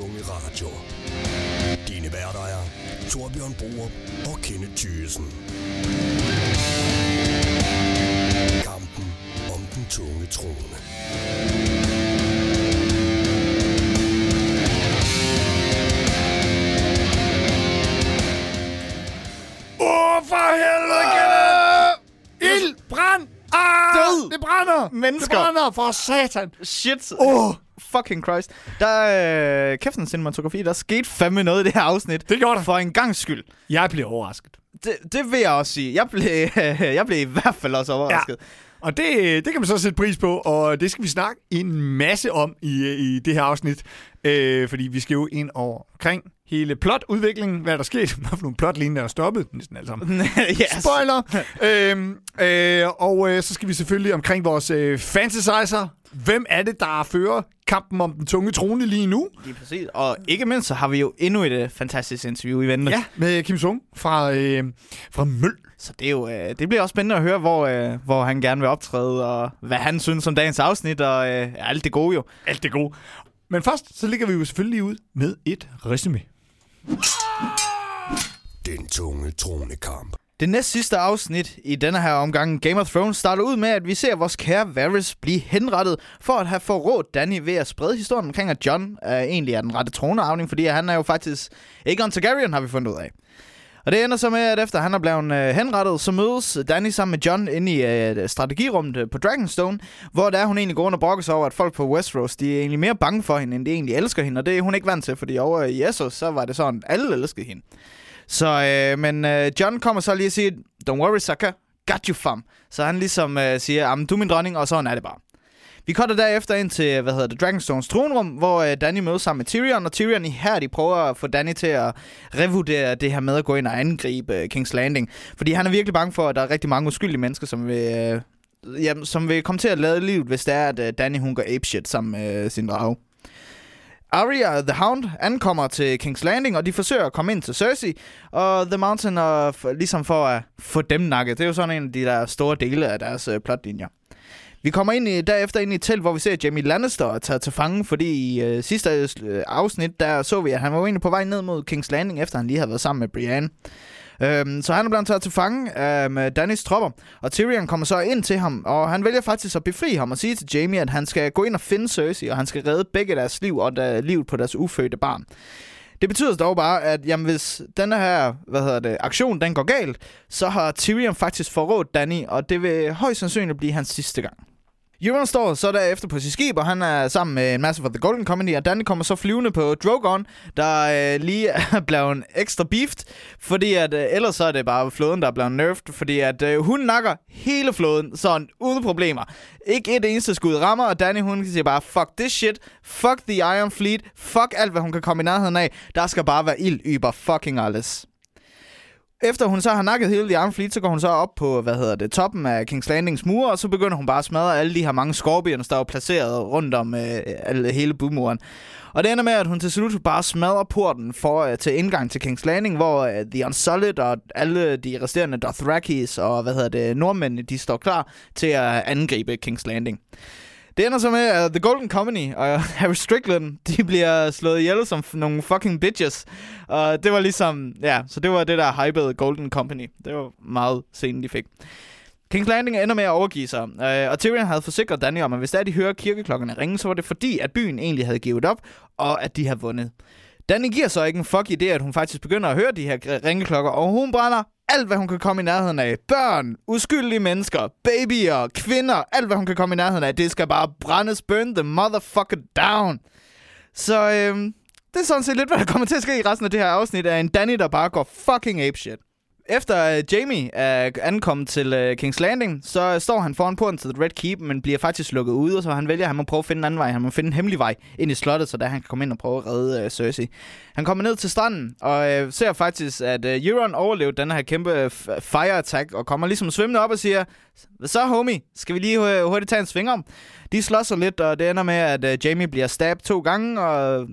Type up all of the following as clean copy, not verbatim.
tunge radio. Dine værter er Torbjørn Borup og Kenneth Thyssen. Kampen om den tunge trone. For helvede, Kenneth! Ild! Brand! Død! Det brænder! Mennesker! Det brænder for satan! Shit! Fucking Christ. Der kæftens cinematografi, der skete fandme noget i det her afsnit. Det gjorde der. For en gangs skyld. Jeg blev overrasket. Det vil jeg også sige. Jeg blev i hvert fald også overrasket. Ja. Og det kan man så sætte pris på, og det skal vi snakke en masse om i det her afsnit. Fordi vi skal jo ind omkring hele plotudviklingen, hvad der skete. Hvad for nogle plotlinjer er stoppet? Næsten alle sammen. Yes. Spoiler! Og så skal vi selvfølgelig omkring vores fantasizer. Hvem er det, der fører kampen om den tunge trone lige nu? Lige præcis. Og ikke mindst, så har vi jo endnu et fantastisk interview i vente. Ja, med Kim Sung fra Møl. Så det er jo, det bliver også spændende at høre, hvor han gerne vil optræde, og hvad han synes om dagens afsnit, og alt det gode jo. Alt det gode. Men først, så ligger vi jo selvfølgelig ud med et resume. Den tunge tronekamp. Det næst sidste afsnit i denne her omgang Game of Thrones starter ud med, at vi ser vores kære Varys blive henrettet for at have forrådt Danny ved at sprede historien omkring, at Jon egentlig er den rette tronearving, fordi han er jo faktisk ikke en Targaryen, har vi fundet ud af. Og det ender så med, at efter han er blevet henrettet, så mødes Danny sammen med Jon inde i strategirummet på Dragonstone, hvor der hun egentlig går rundt og brokker sig over, at folk på Westeros, de er egentlig mere bange for hende, end de egentlig elsker hende, og det er hun ikke vant til, fordi over i Essos, så var det sådan, alle elskede hende. Så, men Jon kommer så lige og siger, don't worry, sucker, got you, fam. Så han ligesom siger, jamen, du er min dronning, og sådan er det bare. Vi cutter derefter ind til, Dragonstones tronrum, hvor Danny mødes sammen med Tyrion, og Tyrion ihærdigt prøver at få Danny til at revurdere det her med at gå ind og angribe Kings Landing. Fordi han er virkelig bange for, at der er rigtig mange uskyldige mennesker, som vil komme til at lade livet, hvis det er, at Danny hun går apeshit sammen med sin drage. Arya og The Hound ankommer til King's Landing, og de forsøger at komme ind til Cersei, og The Mountain ligesom for at få dem nakket. Det er jo sådan en af de der store dele af deres plotlinjer. Vi kommer derefter ind i et telt, hvor vi ser Jaime Lannister tage til fange, fordi i sidste afsnit, der så vi, at han var egentlig på vej ned mod King's Landing, efter han lige havde været sammen med Brienne. Så han er blandt taget til fange med Dannys tropper, og Tyrion kommer så ind til ham, og han vælger faktisk at befri ham og sige til Jaime, at han skal gå ind og finde Cersei, og han skal redde begge deres liv og livet på deres ufødte barn. Det betyder dog bare, at jamen, hvis denne her aktion den går galt, så har Tyrion faktisk forrådt Danny, og det vil højst sandsynligt blive hans sidste gang. Euron står så derefter på sit skib, og han er sammen med en masse fra The Golden Company, og Danny kommer så flyvende på Drogon, der lige er blevet ekstra beefed, fordi at ellers så er det bare flåden, der er blevet nerfed, fordi at hun nakker hele flåden sådan uden problemer. Ikke et eneste skud rammer, og Danny hun siger bare, fuck this shit, fuck the Iron Fleet, fuck alt, hvad hun kan komme i nærheden af, der skal bare være ild über fucking alles. Efter hun så har nakket hele The Iron Fleet, så går hun så op på, toppen af King's Landings mure, og så begynder hun bare at smadre alle de her mange skorpioner, der er placeret rundt om hele bymuren. Og det ender med, at hun til slut bare smadrer porten til indgang til King's Landing, hvor The Unsullied og alle de resterende Dothrakis og nordmændene, de står klar til at angribe King's Landing. Det ender så med, at The Golden Company og Harry Strickland, de bliver slået ihjel som nogle fucking bitches. Og det var ligesom, ja, så det var det der hypede Golden Company. Det var meget scenen, de fik. King's Landing ender med at overgive sig, og Tyrion havde forsikret Danny om, at hvis de hører kirkeklokkerne ringe, så var det fordi, at byen egentlig havde givet op, og at de havde vundet. Danny giver så ikke en fuck idé, at hun faktisk begynder at høre de her ringeklokker, og hun brænder alt, hvad hun kan komme i nærheden af. Børn, uskyldige mennesker, babyer, kvinder, alt, hvad hun kan komme i nærheden af, det skal bare brændes, burn the motherfucker down. Så det er sådan set lidt, hvad der kommer til at ske i resten af det her afsnit, af en Danny, der bare går fucking apeshit. Efter Jaime er ankommet til King's Landing, så står han foran porten til The Red Keep, men bliver faktisk lukket ude, og så han vælger, at han må prøve at finde en anden vej. Han må finde en hemmelig vej ind i slottet, så der han kan komme ind og prøve at redde Cersei. Han kommer ned til stranden og ser faktisk, at Euron overlevede den her kæmpe fire attack, og kommer ligesom svømmende op og siger, så homie, skal vi lige hurtigt tage en sving om? De slås så lidt, og det ender med, at Jaime bliver stabbed 2 gange, og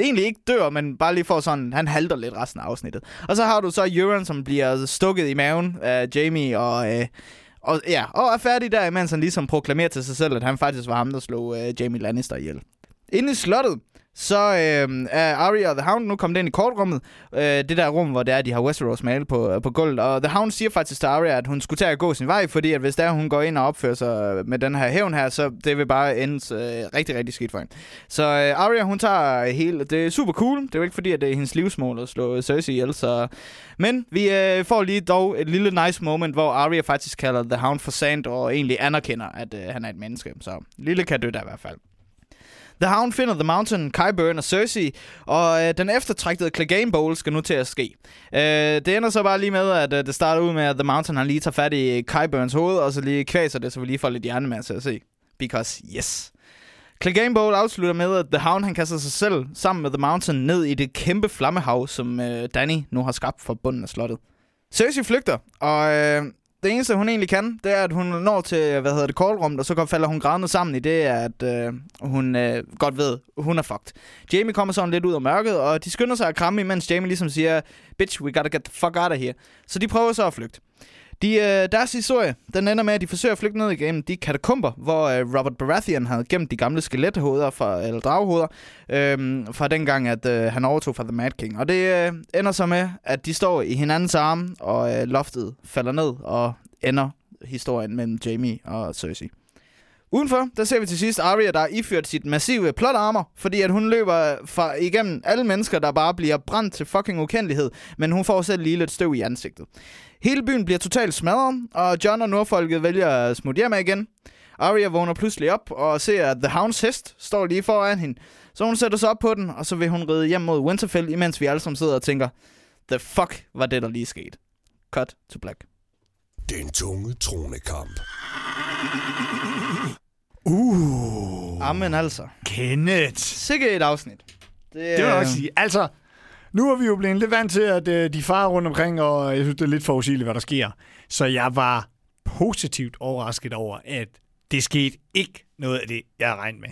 egentlig ikke dør, men bare lige får sådan, han halter lidt resten af afsnittet. Og så har du så Euron, som bliver stukket i maven af Jaime, og er færdig der, imens han ligesom proklamerer til sig selv, at han faktisk var ham, der slog Jaime Lannister ihjel. Inde i slottet, Så er Arya og The Hound nu kommet ind i kortrummet. Det der rum, hvor det er, de har Westeros malet på gulvet. Og The Hound siger faktisk til Arya, at hun skulle tage at gå sin vej, fordi at hvis der hun går ind og opfører sig med den her hævn her, så det vil bare ende rigtig, rigtig skidt for hende. Så Arya, hun tager hele... Det er super cool. Det er jo ikke fordi, at det er hendes livsmål at slå Cersei ihjel, så... Men vi får lige dog et lille nice moment, hvor Arya faktisk kalder The Hound for sand og egentlig anerkender, at han er et menneske. Så lille cadeau der i hvert fald. The Hound finder The Mountain, Qyburn og Cersei, og den eftertragtede Cleganebowl skal nu til at ske. Det ender så bare lige med, at det starter ud med, at The Mountain han lige tager fat i Qyburns hoved, og så lige kvæser det, så vi lige får lidt hjernemasse at se. Because yes. Cleganebowl afslutter med, at The Hound han kaster sig selv sammen med The Mountain ned i det kæmpe flammehav, som Danny nu har skabt fra bunden af slottet. Cersei flygter, og... Det eneste, hun egentlig kan, det er, at hun når til, callrummet, og så falder hun grædende sammen i det, at hun godt ved, hun er fucked. Jaime kommer sådan lidt ud af mørket, og de skynder sig at kramme, mens Jaime ligesom siger, bitch, we gotta get the fuck out of here. Så de prøver så at flygte. Deres historie, den ender med, at de forsøger at flygte ned igennem de katakomber, hvor Robert Baratheon havde gemt de gamle skelethoder eller draghoveder fra dengang, at han overtog fra The Mad King. Og det ender så med, at de står i hinandens arme, og loftet falder ned og ender historien mellem Jaime og Cersei. Udenfor, der ser vi til sidst Arya, der har iført sit massive plot-armor, fordi at hun løber igennem alle mennesker, der bare bliver brændt til fucking ukendelighed, men hun får selv lige lidt støv i ansigtet. Hele byen bliver totalt smadret, og Jon og nordfolket vælger at smutte hjem igen. Arya vågner pludselig op og ser, at The Hounds hest står lige foran hende, så hun sætter sig op på den, og så vil hun ride hjem mod Winterfell, imens vi alle sammen sidder og tænker, the fuck var det, der lige skete. Cut to black. Den tunge tronekamp. Amen altså. Kenneth. Sikke et afsnit. Det vil jeg også sige. Altså, nu er vi jo blevet lidt vant til, at de farer rundt omkring, og jeg synes, det er lidt forudsigeligt, hvad der sker. Så jeg var positivt overrasket over, at det skete ikke noget af det, jeg regnede med.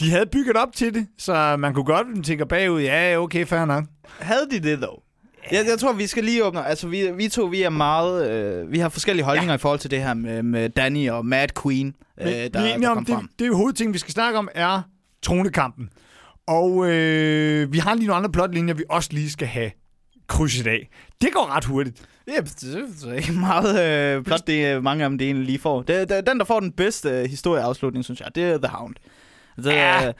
De havde bygget op til det, så man kunne godt tænke bagud, ja, okay, fair nok. Havde de det, dog? Jeg tror, vi skal lige åbne. Altså, vi to, vi er meget... vi har forskellige holdninger i forhold til det her med Danny og Mad Queen, det hovedting, vi skal snakke om, er tronekampen. Og vi har lige nogle andre plotlinjer, vi også lige skal have krydset af. Det går ret hurtigt. Ja, det er ikke meget plot, det mange af dem, det egentlig lige får. Den, der får den bedste historieafslutning, synes jeg, det er The Hound.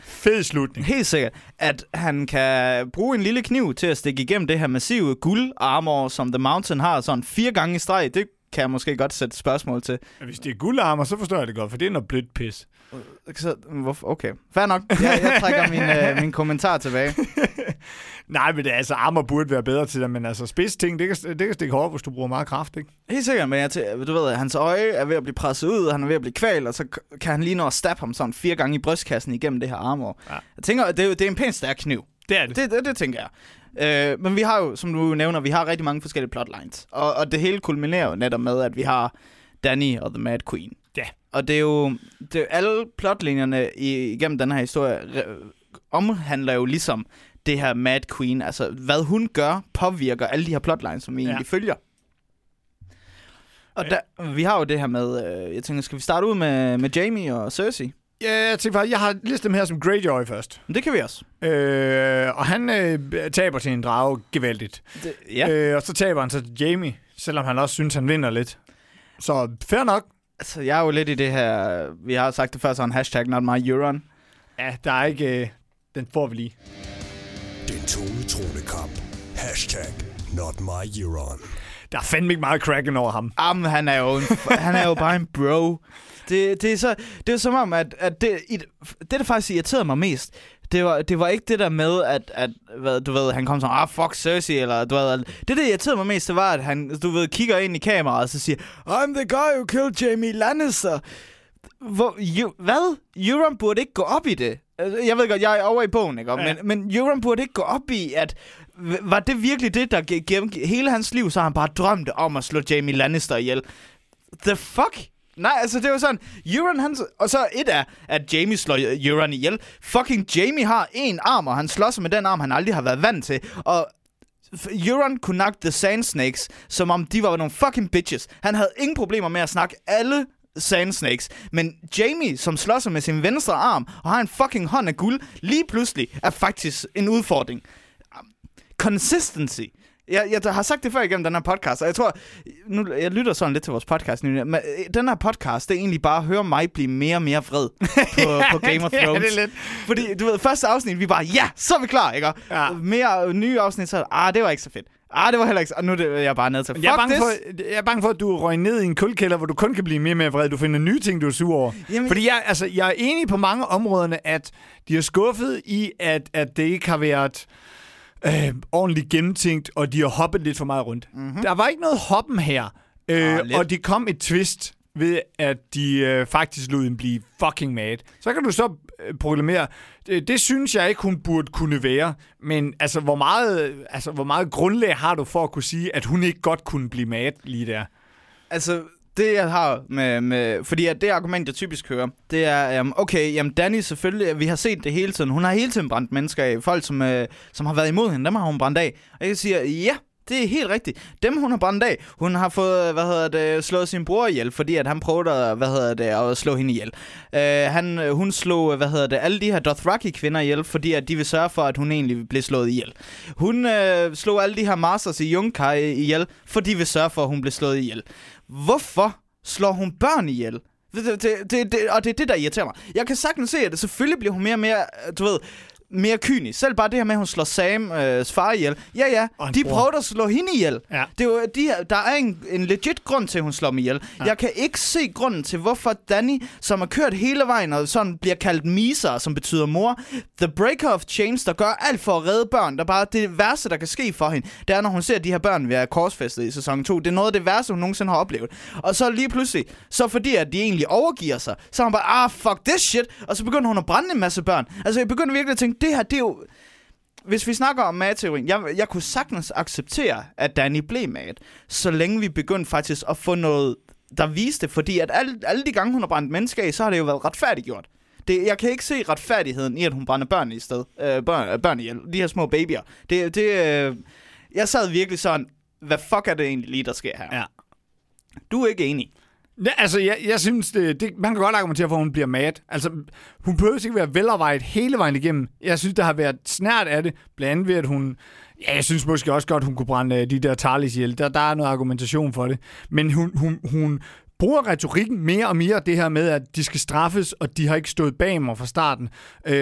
Fed slutning. Helt sikkert, at han kan bruge en lille kniv til at stikke igennem det her massive guldarmor, som The Mountain har sådan 4 gange i streg. Det kan jeg måske godt sætte spørgsmål til. Hvis det er guldarmor, så forstår jeg det godt, for det er noget blødt pis. Okay, fair nok. Jeg trækker min kommentar tilbage. Nej, men det, altså armor burde være bedre til dig, men altså spidsting, det kan stikke hårdt, hvis du bruger meget kraft, ikke? Helt sikkert, men du ved, at hans øje er ved at blive presset ud, og han er ved at blive kvalt, og så kan han lige nå at stabbe ham sådan 4 gange i brystkassen igennem det her armor. Ja. Jeg tænker, at det er en pæn stærk kniv. Det er det. Det tænker jeg. Men vi har jo, som du nævner, vi har rigtig mange forskellige plotlines, og det hele kulminerer jo netop med, at vi har Danny og The Mad Queen. Ja. Og det er jo alle plotlinjerne igennem den her historie omhandler jo ligesom det her Mad Queen, altså hvad hun gør, påvirker alle de her plotlines, som vi egentlig følger. Og vi har jo det her med, jeg tænker, skal vi starte ud med Jaime og Cersei? Ja, jeg tænker faktisk, jeg har listet dem her som Greyjoy først. Det kan vi også. Og han taber til en drage gevaldigt. Og så taber han så til Jaime, selvom han også synes, han vinder lidt. Så fair nok. Altså, jeg er jo lidt i det her, vi har sagt det før, så en hashtag not my Euron. Ja, der er ikke, den får vi lige. Den tunge tronekamp. Hashtag not my Euron. Der er fandme ikke meget kraken over ham. Jamen, han er jo bare en bro. Det er som om, at det, der faktisk irriterede mig mest, det var ikke det der med, at han kom sådan, fuck Cersei, eller du ved, det der irriterede mig mest, det var, at han, du ved, kigger ind i kameraet, og så siger, I'm the guy who killed Jaime Lannister. Hvad? Euron burde ikke gå op i det. Jeg ved godt, jeg er over i bogen, ikke? Ja. Men Euron burde ikke gå op i, at var det virkelig det, der gennem hele hans liv, så han bare drømte om at slå Jaime Lannister ihjel. The fuck? Nej, altså det var sådan, Euron han... Og så et af, at Jaime slår Euron ihjel. Fucking Jaime har en arm, og han slås med den arm, han aldrig har været vant til. Og Euron kunne nakke The Sand Snakes, som om de var nogle fucking bitches. Han havde ingen problemer med at snakke alle sand snakes. Men Jaime, som slår sig med sin venstre arm og har en fucking hånd af guld, lige pludselig er faktisk en udfordring. Consistency. Jeg har sagt det før igennem den her podcast, og jeg tror, nu jeg lytter sådan lidt til vores podcast, men den her podcast, det er egentlig bare at høre mig blive mere og mere vred på Game of Thrones. Ja, det er lidt. Fordi, du ved, første afsnit, vi bare, ja, så er vi klar, ikke? Ja. Mere nye afsnit, så det var ikke så fedt. Det var heller ikke så... Og nu er jeg bare nede til... Jeg er bange for, at du røg ned i en kuldkælder, hvor du kun kan blive mere og mere vred. Du finder nye ting, du er sur over. Jamen, fordi jeg er enig på mange områderne, at de er skuffet i, at det ikke har været... ordentligt gennemtænkt, og de har hoppet lidt for meget rundt. Mm-hmm. Der var ikke noget hoppen her, og det kom et twist ved, at de faktisk lod dem blive fucking mad. Så kan du så proklamere, det synes jeg ikke, hun burde kunne være, men altså, hvor meget grundlag har du for at kunne sige, at hun ikke godt kunne blive mad lige der? Altså... Det, jeg har med... Fordi at det argument, jeg typisk hører, det er, okay, jamen Danny selvfølgelig, vi har set det hele tiden. Hun har hele tiden brændt mennesker af. Folk, som har været imod hende, dem har hun brændt af. Og jeg siger, ja, det er helt rigtigt. Dem, hun har brændt af. Hun har fået, slået sin bror ihjel, fordi at han prøvede, at slå hende ihjel. Hun slog, alle de her Dothraki-kvinder ihjel, fordi at de vil sørge for, at hun egentlig blev slået ihjel. Hun slog alle de her Masters i Junkai ihjel, fordi de vil sørge for, at hun blev slået ihjel. Hvorfor slår hun børn ihjel? Og det er det, der irriterer mig. Jeg kan sagtens se, at selvfølgelig bliver hun mere og mere, mere kynisk. Selv bare det her med, at hun slår Sams far ihjel. Ja, de prøvede at slå hende ihjel. Ja. Det er jo, der er en legit grund til, at hun slår mig ihjel. Ja. Jeg kan ikke se grunden til, hvorfor Danny, som har kørt hele vejen og sådan bliver kaldt miser, som betyder mor. The breaker of chains, der gør alt for at redde børn. Der bare det værste, der kan ske for hende. Det er, når hun ser de her børn være korsfæstet i sæson 2. Det er noget af det værste, hun nogensinde har oplevet. Og så lige pludselig, så fordi at de egentlig overgiver sig, så er hun bare, fuck this shit. Og så begynder hun at brænde en masse børn. Altså, jeg begynder virkelig at tænke, det her, det er jo... Hvis vi snakker om madteorien, jeg kunne sagtens acceptere, at Danny blev mad, så længe vi begyndte faktisk at få noget, der viste, fordi at alle de gange, hun har brændt mennesker af, så har det jo været retfærdiggjort. Jeg kan ikke se retfærdigheden i, at hun brænder børn i sted. Børn ihjel. De her små babyer. Jeg sad virkelig sådan, hvad fuck er det egentlig lige, der sker her? Ja. Du er ikke enig. Ja, altså, jeg synes, man kan godt argumentere for, at hun bliver mad. Altså, hun behøver ikke være velovervejet hele vejen igennem. Jeg synes, der har været snært af det, blandt andet ved, at hun... Ja, jeg synes måske også godt, hun kunne brænde de der Tarlis ihjel. Der er noget argumentation for det. Men hun bruger retorikken mere og mere, det her med, at de skal straffes, og de har ikke stået bag mig fra starten.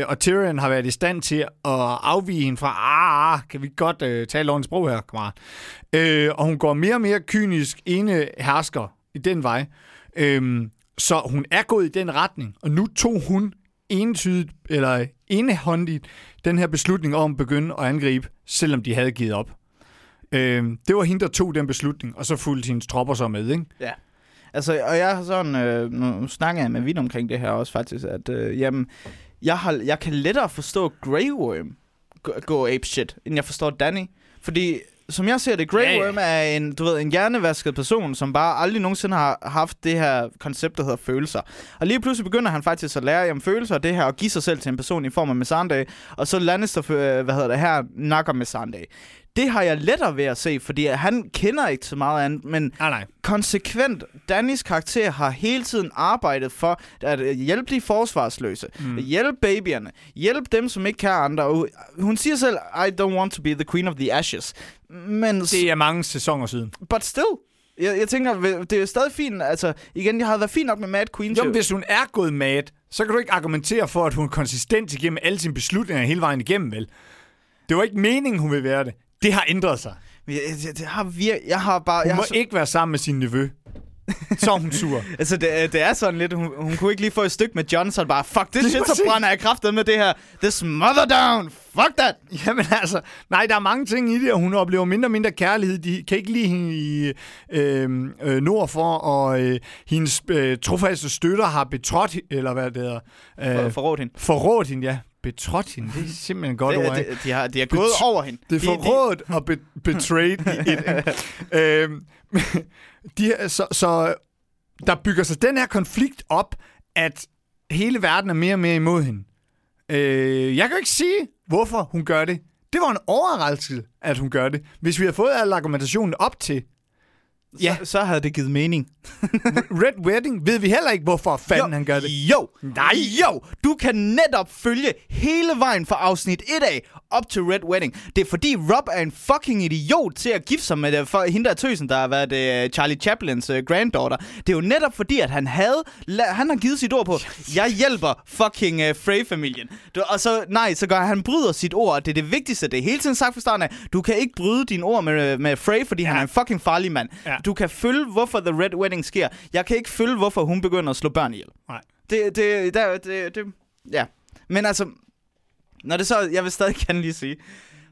Og Tyrion har været i stand til at afvige hende fra, kan vi godt tale ordentligt sprog her, kammerat. Og hun går mere og mere kynisk ene hersker i den vej. Så hun er gået i den retning, og nu tog hun enehåndigt den her beslutning om at begynde at angribe, selvom de havde givet op. Det var hende, der tog den beslutning, og så fulgte hendes tropper så med, ikke? Ja. Altså, og jeg har sådan... nu snakker jeg med vidt omkring det her også faktisk, at jeg kan lettere forstå Grey Worm gå ape shit, end jeg forstår Danny. Fordi... Som jeg ser det, Grey Worm er en hjernevasket person, som bare aldrig nogensinde har haft det her koncept, der hedder følelser. Og lige pludselig begynder han faktisk at lære om følelser og det her, og give sig selv til en person i form af Missandei, og så Lannister, her nakker Missandei. Det har jeg lettere ved at se, fordi han kender ikke så meget andet, men konsekvent, Dannys karakter har hele tiden arbejdet for at hjælpe de forsvarsløse, hjælpe babyerne, hjælpe dem, som ikke kan andre. Hun siger selv, I don't want to be the queen of the ashes. Men det er mange sæsoner siden. But still. Jeg tænker, det er stadig fint. Altså, igen, jeg havde været fint nok med Mad Queen. Jo, hvis hun er gået mad, så kan du ikke argumentere for, at hun er konsistent igennem alle sine beslutninger hele vejen igennem, vel? Det var ikke meningen, hun ville være det. Det har ændret sig. Hun må ikke være sammen med sin nevø. Så hun sur. Altså, det er sådan lidt... Hun kunne ikke lige få et stykke med Jon, så bare... Fuck, this shit, så brænder jeg kraftet med det her. This mother down! Fuck that! Jamen altså... Nej, der er mange ting i det, og hun oplever mindre og mindre kærlighed. De kan ikke lide hende i nord for, og hendes trofaste støtter har betrådt... Eller hvad det hedder... Forrådt hende, ja. Betrådt hende, det er simpelthen godt ord, ikke? De har gået over hende. Det er forrådt og betrayed i et... der bygger sig den her konflikt op, at hele verden er mere og mere imod hende. Jeg kan jo ikke sige, hvorfor hun gør det. Det var en overraskelse, at hun gør det. Hvis vi havde fået alle argumentationen op til, Ja, så havde det givet mening. Red Wedding ved vi heller ikke, hvorfor fanden han gør det. Du kan netop følge hele vejen fra afsnit 1 af op til Red Wedding. Det er fordi Rob er en fucking idiot til at gifte sig med for hende der tøsen, der har været Charlie Chaplins granddaughter. Det er jo netop fordi, at han har givet sit ord på, jeg hjælper fucking Frey-familien. Og så, han bryder sit ord, og det er det vigtigste. Det er hele tiden sagt fra starten af, du kan ikke bryde dine ord med Frey, fordi han er en fucking farlig mand. Ja. Du kan følge, hvorfor The Red Wedding sker. Jeg kan ikke følge, hvorfor hun begynder at slå børn ihjel. Nej. Ja. Men altså, når det så, jeg vil stadig gerne lige sige,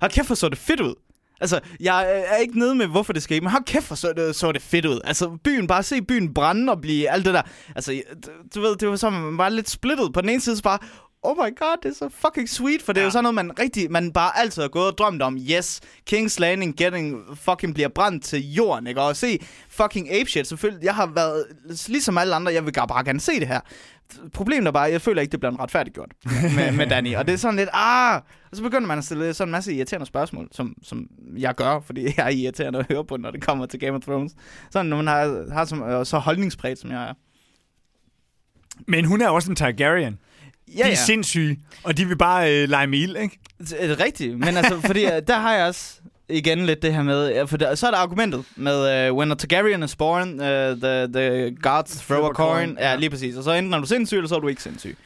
hold kæft, hvor så det fedt ud. Altså, jeg er ikke nede med, hvorfor det skete, men hold kæft, hvor så det fedt ud. Altså, bare se byen brænde og blive alt det der. Altså, du ved, det var som, man var lidt splittet. På den ene side så bare, oh my god, det er så fucking sweet, for det er jo sådan noget, man bare altid har gået og drømt om. Yes, Kings Landing fucking bliver brændt til jorden, ikke? Og se fucking apeshit, selvfølgelig. Jeg har været, ligesom alle andre, jeg vil bare gerne se det her. Problemet er bare, jeg føler ikke, det bliver retfærdiggjort med Danny. Og det er sådan lidt, Og så begynder man at stille sådan en masse irriterende spørgsmål, som jeg gør, fordi jeg er irriterende at høre på, når det kommer til Game of Thrones. Sådan, når man har så holdningsprægt, som jeg er. Men hun er også en Targaryen. Ja, de er sindssyge, og de vil bare lege med ild, ikke? Det er rigtigt, men altså, fordi der har jeg også igen lidt det her med, for der, så er der argumentet med, when a Targaryen is born, the gods throw a coin. Ja, lige præcis. Og så enten er du sindssyg, eller så er du ikke sindssyg.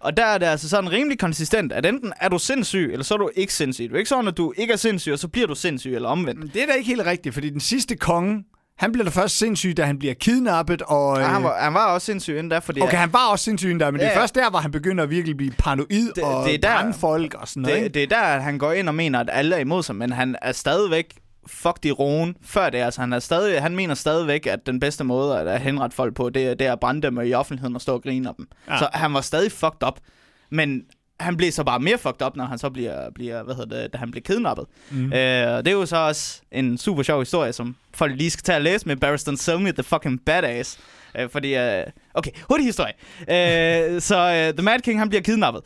Og der er det altså sådan rimelig konsistent, at enten er du sindssyg, eller så er du ikke sindssyg. Det er ikke sådan, at du ikke er sindssyg, og så bliver du sindssyg, eller omvendt. Men det er da ikke helt rigtigt, fordi den sidste konge, han bliver da først sindssyg, da han bliver kidnappet, og... Ja, han var også sindssyg inden der, fordi... Okay, han var også sindssyg inden der, men det er først der, hvor han begynder at virkelig blive paranoid og brænde folk og sådan noget. Det er der, at han går ind og mener, at alle er imod sig, men han er stadigvæk fuck de roen før det. Altså, han mener stadigvæk, at den bedste måde at henrette folk på, det er at brænde dem i offentligheden og stå og grine af dem. Ja. Så han var stadig fucked up, men... Han blev så bare mere fucked up, når han så bliver da han blev kidnappet. Det er jo så også en super sjov historie, som folk lige skal tage og læse med Barristan Selmy, the fucking badass. Okay, hurtig historie. The Mad King, han bliver kidnappet.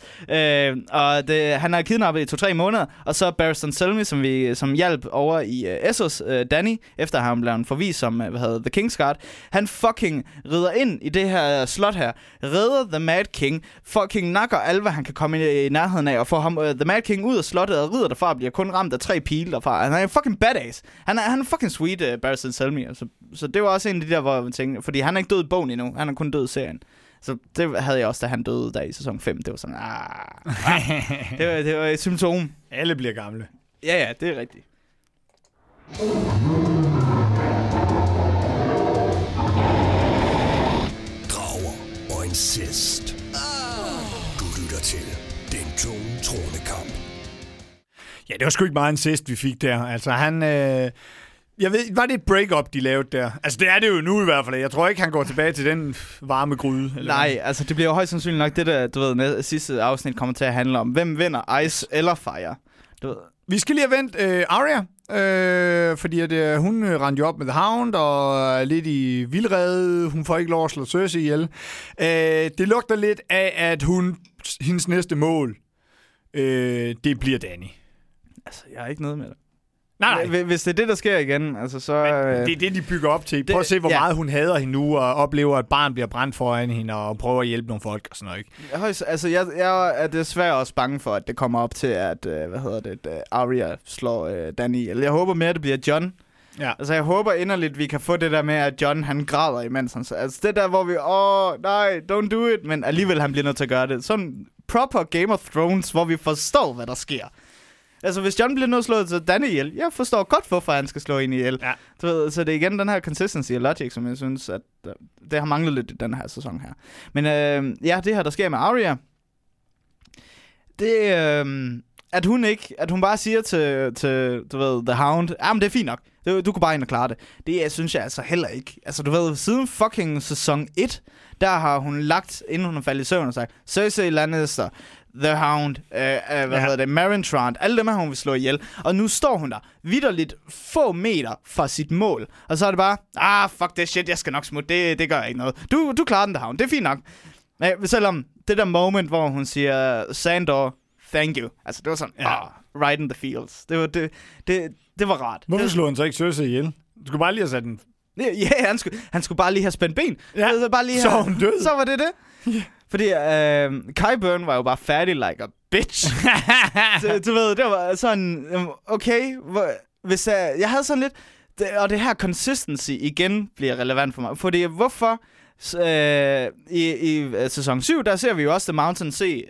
Han er kidnappet i 2-3 måneder, og så Barristan Selmy, som hjalp over i Essos, Danny, efter han blev forvist som, The King's Guard, han fucking rider ind i det her slot her, redder The Mad King, fucking nakker alt, hvad han kan komme i nærheden af, og får ham, The Mad King ud af slottet og rider derfra, bliver kun ramt af 3 pile derfra. Han er fucking badass. Han er fucking sweet, Barristan Selmy. Altså, så det var også en af de der, hvor man tænkte, fordi han er ikke død i bogen endnu, han er kun død i serien. Så det havde jeg også, da han døde der i sæson 5. Det var sådan, det var et symptom. Alle bliver gamle. Ja, det er rigtigt. Drager og incest. Du lytter til Den Tunge Tronekamp. Ja, det var sgu ikke meget incest, vi fik der. Altså, han... Jeg ved, var det et break-up, de lavede der? Altså, det er det jo nu i hvert fald. Jeg tror ikke, han går tilbage til den varme gryde. Eller altså, det bliver jo højst sandsynligt nok det, der, du ved, sidste afsnit kommer til at handle om. Hvem vinder, Ice eller Fire? Du ved. Vi skal lige have vendt Arya, fordi at hun rendte jo op med The Hound og lidt i vildrede. Hun får ikke lov at slå Cersei ihjel. Det lugter lidt af, at hendes næste mål, det bliver Danny. Altså, jeg er ikke noget med det. Nej. Hvis det er det, der sker igen, altså så... det er det, de bygger op til. Prøv at se, hvor meget hun hader hende nu, og oplever, at barn bliver brændt foran hende, og prøver at hjælpe nogle folk og sådan noget, ikke? Jeg er desværre også bange for, at det kommer op til, at Arya slår Danny. Eller jeg håber mere, at det bliver Jon. Ja. Altså, jeg håber inderligt, vi kan få det der med, at Jon, han græder imens han... Altså, det der, hvor vi... nej, don't do it. Men alligevel, han bliver nødt til at gøre det. Sådan proper Game of Thrones, hvor vi forstår, hvad der sker. Altså, hvis Jon bliver nu slået til Danny ihjel, jeg forstår godt, hvorfor han skal slå en ihjel. Ja. Så det er igen den her consistency og logic, som jeg synes, at det har manglet lidt i den her sæson her. Men det her, der sker med Arya, det at hun bare siger til The Hound, men det er fint nok, du kan bare ind og klare det. Det synes jeg altså heller ikke. Altså, du ved, siden fucking sæson 1, der har hun lagt, inden hun er faldet i søvn, og sagt, Cersei Lannister, The Hound, Marin Trant, alle dem her, hun vil slå ihjel. Og nu står hun der, vitterligt få meter fra sit mål. Og så er det bare, fuck det shit, jeg skal nok smutte, det gør ikke noget. Du klarer den, The Hound, det er fint nok. Men selvom det der moment, hvor hun siger, Sandor, thank you. Altså, det var sådan, right in the fields. Det var rart. Hvorfor slog han så ikke Cersei ihjel? Du skulle bare lige have sat den... Ja, han skulle bare lige have spændt ben. Ja. Så, bare lige så hun døde. Så var det det. Yeah. Fordi Qyburn var jo bare færdig like a bitch. Du ved, det var sådan, okay, hvis jeg havde sådan lidt... Og det her consistency igen bliver relevant for mig. Fordi hvorfor... I sæson 7, der ser vi jo også The Mountain se,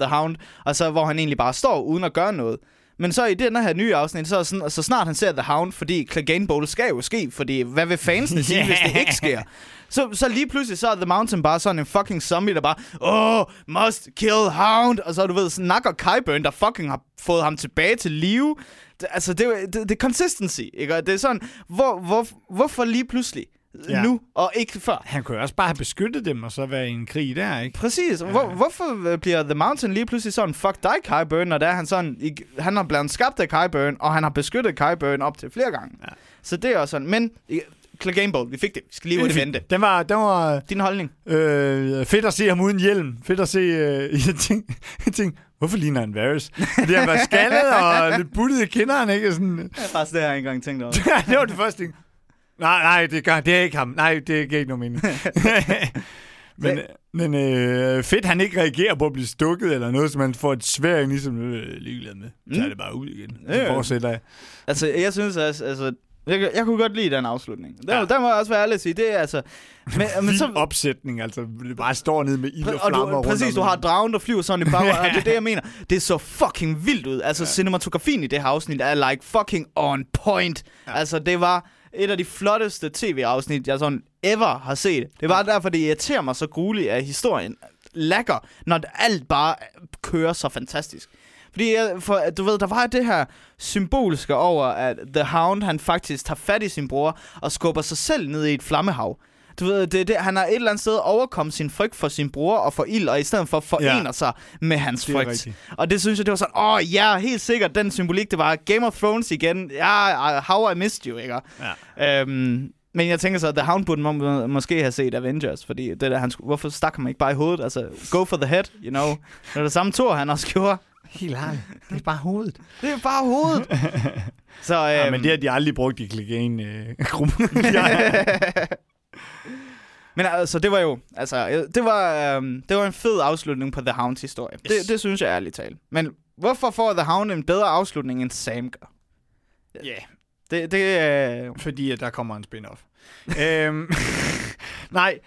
The Hound, og så hvor han egentlig bare står uden at gøre noget. Men så i den her nye afsnit, så snart han ser The Hound, fordi Cleganebowl skal jo ske, fordi hvad vil fansene sige, hvis det ikke sker? Så lige pludselig, så er The Mountain bare sådan en fucking zombie, der bare, must kill Hound, og så du ved, snakker Qyburn, der fucking har fået ham tilbage til live. Altså, det er consistency, ikke? Og det er sådan, hvorfor lige pludselig? Ja. Nu, og ikke før. Han kunne også bare have beskyttet dem, og så være i en krig der, ikke? Præcis. Hvorfor bliver The Mountain lige pludselig sådan, fuck dig, Qyburn, og der er han sådan, han har blandt skabt af Qyburn, og han har beskyttet Qyburn op til flere gange. Ja. Så det er også sådan, men... Cleganebowl, vi fik det. Vi skal lige ud vente. Den var din holdning. Fedt at se ham uden hjelm. Fedt at se... Jeg tænkte, hvorfor ligner han Varys? Fordi han var skaldet og lidt buttet i kinderen, ikke? Sådan... Det er faktisk det, jeg ikke engang tænkte over. Det var det første ting. Nej, det er ikke ham. Nej, det er ikke nogen mening. men fedt, han ikke reagerer på at blive stukket eller noget, så man får et sværd ligesom ligeglad med. Så er det bare ud igen. Så fortsætter jeg. Altså, jeg synes altså jeg kunne godt lide den afslutning. Der må jeg også være ærlig at sige. Det er altså... Men så opsætning, altså. Det bare står nede med ild og flammer rundt. Præcis, du har dragen, der flyver sådan i bag. Det er det, jeg mener. Det så fucking vildt ud. Altså, cinematografien i det her afsnit er like fucking on point. Ja. Altså, det var... Et af de flotteste tv-afsnit, jeg sådan ever har set. Det var derfor, det irriterer mig så grueligt, at historien lakker, når alt bare kører så fantastisk. Fordi, du ved, der var det her symboliske over, at The Hound, han faktisk tager fat i sin bror og skubber sig selv ned i et flammehav. Du ved, det, han har et eller andet sted overkommet sin frygt for sin bror og for ild, og i stedet for forener sig med hans frygt. Rigtigt. Og det synes jeg, det var sådan, helt sikkert, den symbolik, det var Game of Thrones igen. Ja, how I missed you, ikke? Ja. Men jeg tænker så, at The Hound burde måske have set Avengers, fordi det der, hvorfor stak man ikke bare i hovedet? Altså, go for the head, you know. Det var det samme Thor, han også gjorde. Helt ærligt. Det er bare hovedet. Det er bare hovedet. Så, ja, men det har de aldrig brugt i Clegane-gruppen. Men altså, det var jo... Altså, det var en fed afslutning på The Hounds historie. Yes. Det synes jeg ærligt talt. Men hvorfor får The Hound en bedre afslutning, end Sam gør? Ja. Yeah. Fordi der kommer en spin-off. Nej.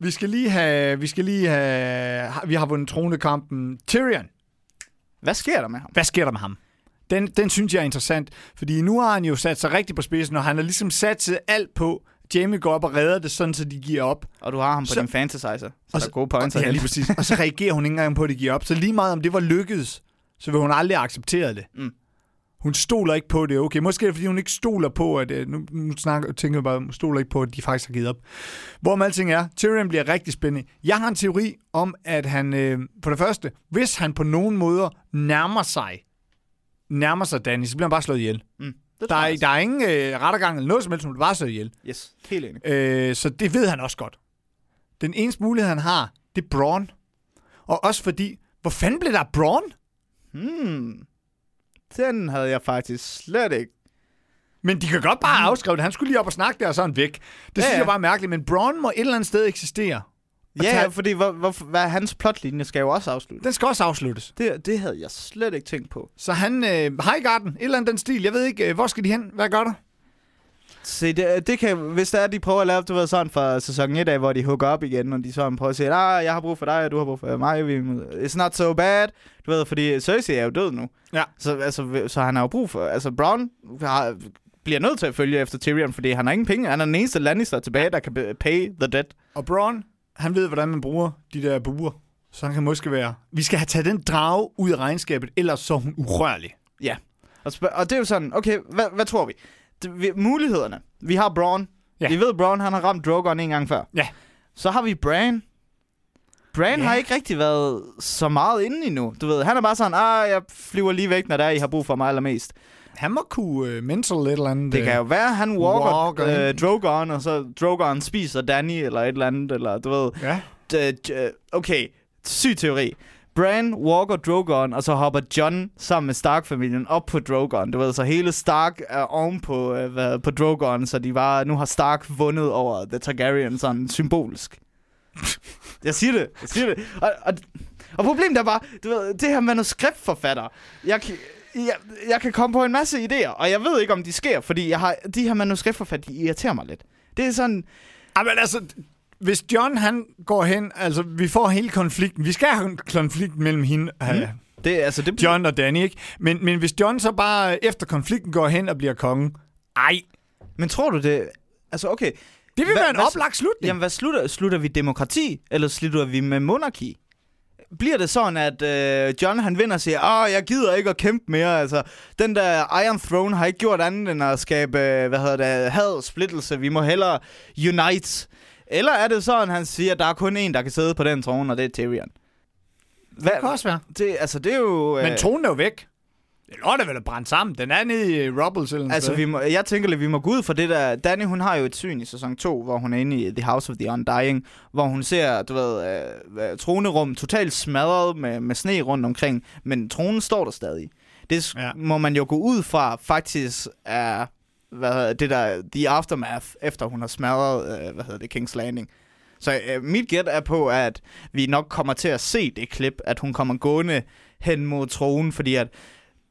Vi skal lige have... Vi har vundet tronekampen. Tyrion. Hvad sker der med ham? Den synes jeg er interessant. Fordi nu har han jo sat sig rigtig på spidsen, og han har ligesom sat sig alt på... Jaime går op og redder det, sådan så de giver op. Og du har ham på din fantasizer, så der er gode points. Ja, lige præcis. Og så reagerer hun ikke engang på, at de giver op. Så lige meget om det var lykkedes, så vil hun aldrig acceptere det. Mm. Hun stoler ikke på det. Okay, måske er det, fordi hun ikke stoler på, at... tænker jeg bare, hun stoler ikke på, at de faktisk har givet op. Hvorom alting er, Tyrion bliver rigtig spændende. Jeg har en teori om, at han... på det første, hvis han på nogen måder nærmer sig Danny, så bliver han bare slået ihjel. Mm. Der er ingen rettergang eller noget som helst, som du bare slår ihjel. Yes, helt enig. Så det ved han også godt. Den eneste mulighed, han har, det er Bran. Og også fordi, hvor fanden blev der Bran? Den havde jeg faktisk slet ikke. Men de kan godt bare afskrive det. Han skulle lige op og snakke der, og så er han væk. Det synes jeg bare er mærkeligt, men Bran må et eller andet sted eksistere. Ja, fordi hvad hans plotlinje skal jo også afsluttes. Den skal også afsluttes. Det havde jeg slet ikke tænkt på. Så han, Highgarden, et eller andet den stil, jeg ved ikke, hvor skal de hen? Hvad gør der? Se, det kan, hvis der er, de prøver at lave, du ved, sådan fra sæson 1 af, hvor de hooker op igen, og de sådan prøver at sige, jeg har brug for dig, og du har brug for mig, it's not so bad, du ved, fordi Cersei er jo død nu. Ja. Så han har jo brug for, altså Bran bliver nødt til at følge efter Tyrion, fordi han har ingen penge, han er den eneste Lannister tilbage, der kan pay the debt. Og Bran... Han ved, hvordan man bruger de der buer. Så han kan måske være... Vi skal have taget den drage ud af regnskabet, ellers så er hun urørlig. Ja. Og det er jo sådan, okay, hvad tror vi? Mulighederne. Vi har Bran. Ja. Vi ved, Bran han har ramt Drogon en gang før. Ja. Så har vi Bran. Bran har ikke rigtig været så meget inde endnu. Du ved, han er bare sådan, jeg flyver lige væk, når der I har brug for mig allermest. Han må kunne mental et eller andet... Det kan jo være, han walker Drogon, og så Drogon spiser Danny, eller et eller andet, eller du ved... Ja. Okay, syg teori. Bran, Walker, Drogon, og så hopper Jon sammen med Stark-familien op på Drogon. Du ved, så hele Stark er ovenpå på Drogon, så nu har Stark vundet over The Targaryen sådan symbolsk. Jeg siger det. Og problemet er bare, du ved, det her manuskriptforfatter. Jeg kan komme på en masse idéer, og jeg ved ikke, om de sker, fordi de her manuskriptforfatter, de irriterer mig lidt. Det er sådan... Jamen altså... Hvis Jon, han går hen, altså vi får hele konflikten. Vi skal have en konflikt mellem hende det Jon og Danny, ikke? Men hvis Jon så bare efter konflikten går hen og bliver konge. Ej. Men tror du det? Altså okay. Det vil være en oplagt slutning. Jamen hvad slutter vi demokrati, eller slutter vi med monarki? Bliver det sådan, at Jon han vinder og siger, jeg gider ikke at kæmpe mere, altså, den der Iron Throne har ikke gjort andet end at skabe, had og splittelse, vi må hellere unite. Eller er det sådan, han siger, at der er kun én, der kan sidde på den trone, og det er Tyrion? Det kan også være. Det er jo... Men tronen er jo væk. Det lort er vel at brænde sammen. Den er nede i Rubble selv. Altså, jeg tænker lidt, vi må gå ud for det der... Danny, hun har jo et syn i sæson 2, hvor hun er inde i The House of the Undying, hvor hun ser, tronerum totalt smadret med sne rundt omkring, men tronen står der stadig. Det må man jo gå ud fra, faktisk er... The Aftermath, efter hun har smadret, Kings Landing. Så mit gæt er på, at vi nok kommer til at se det klip, at hun kommer gående hen mod tronen, fordi at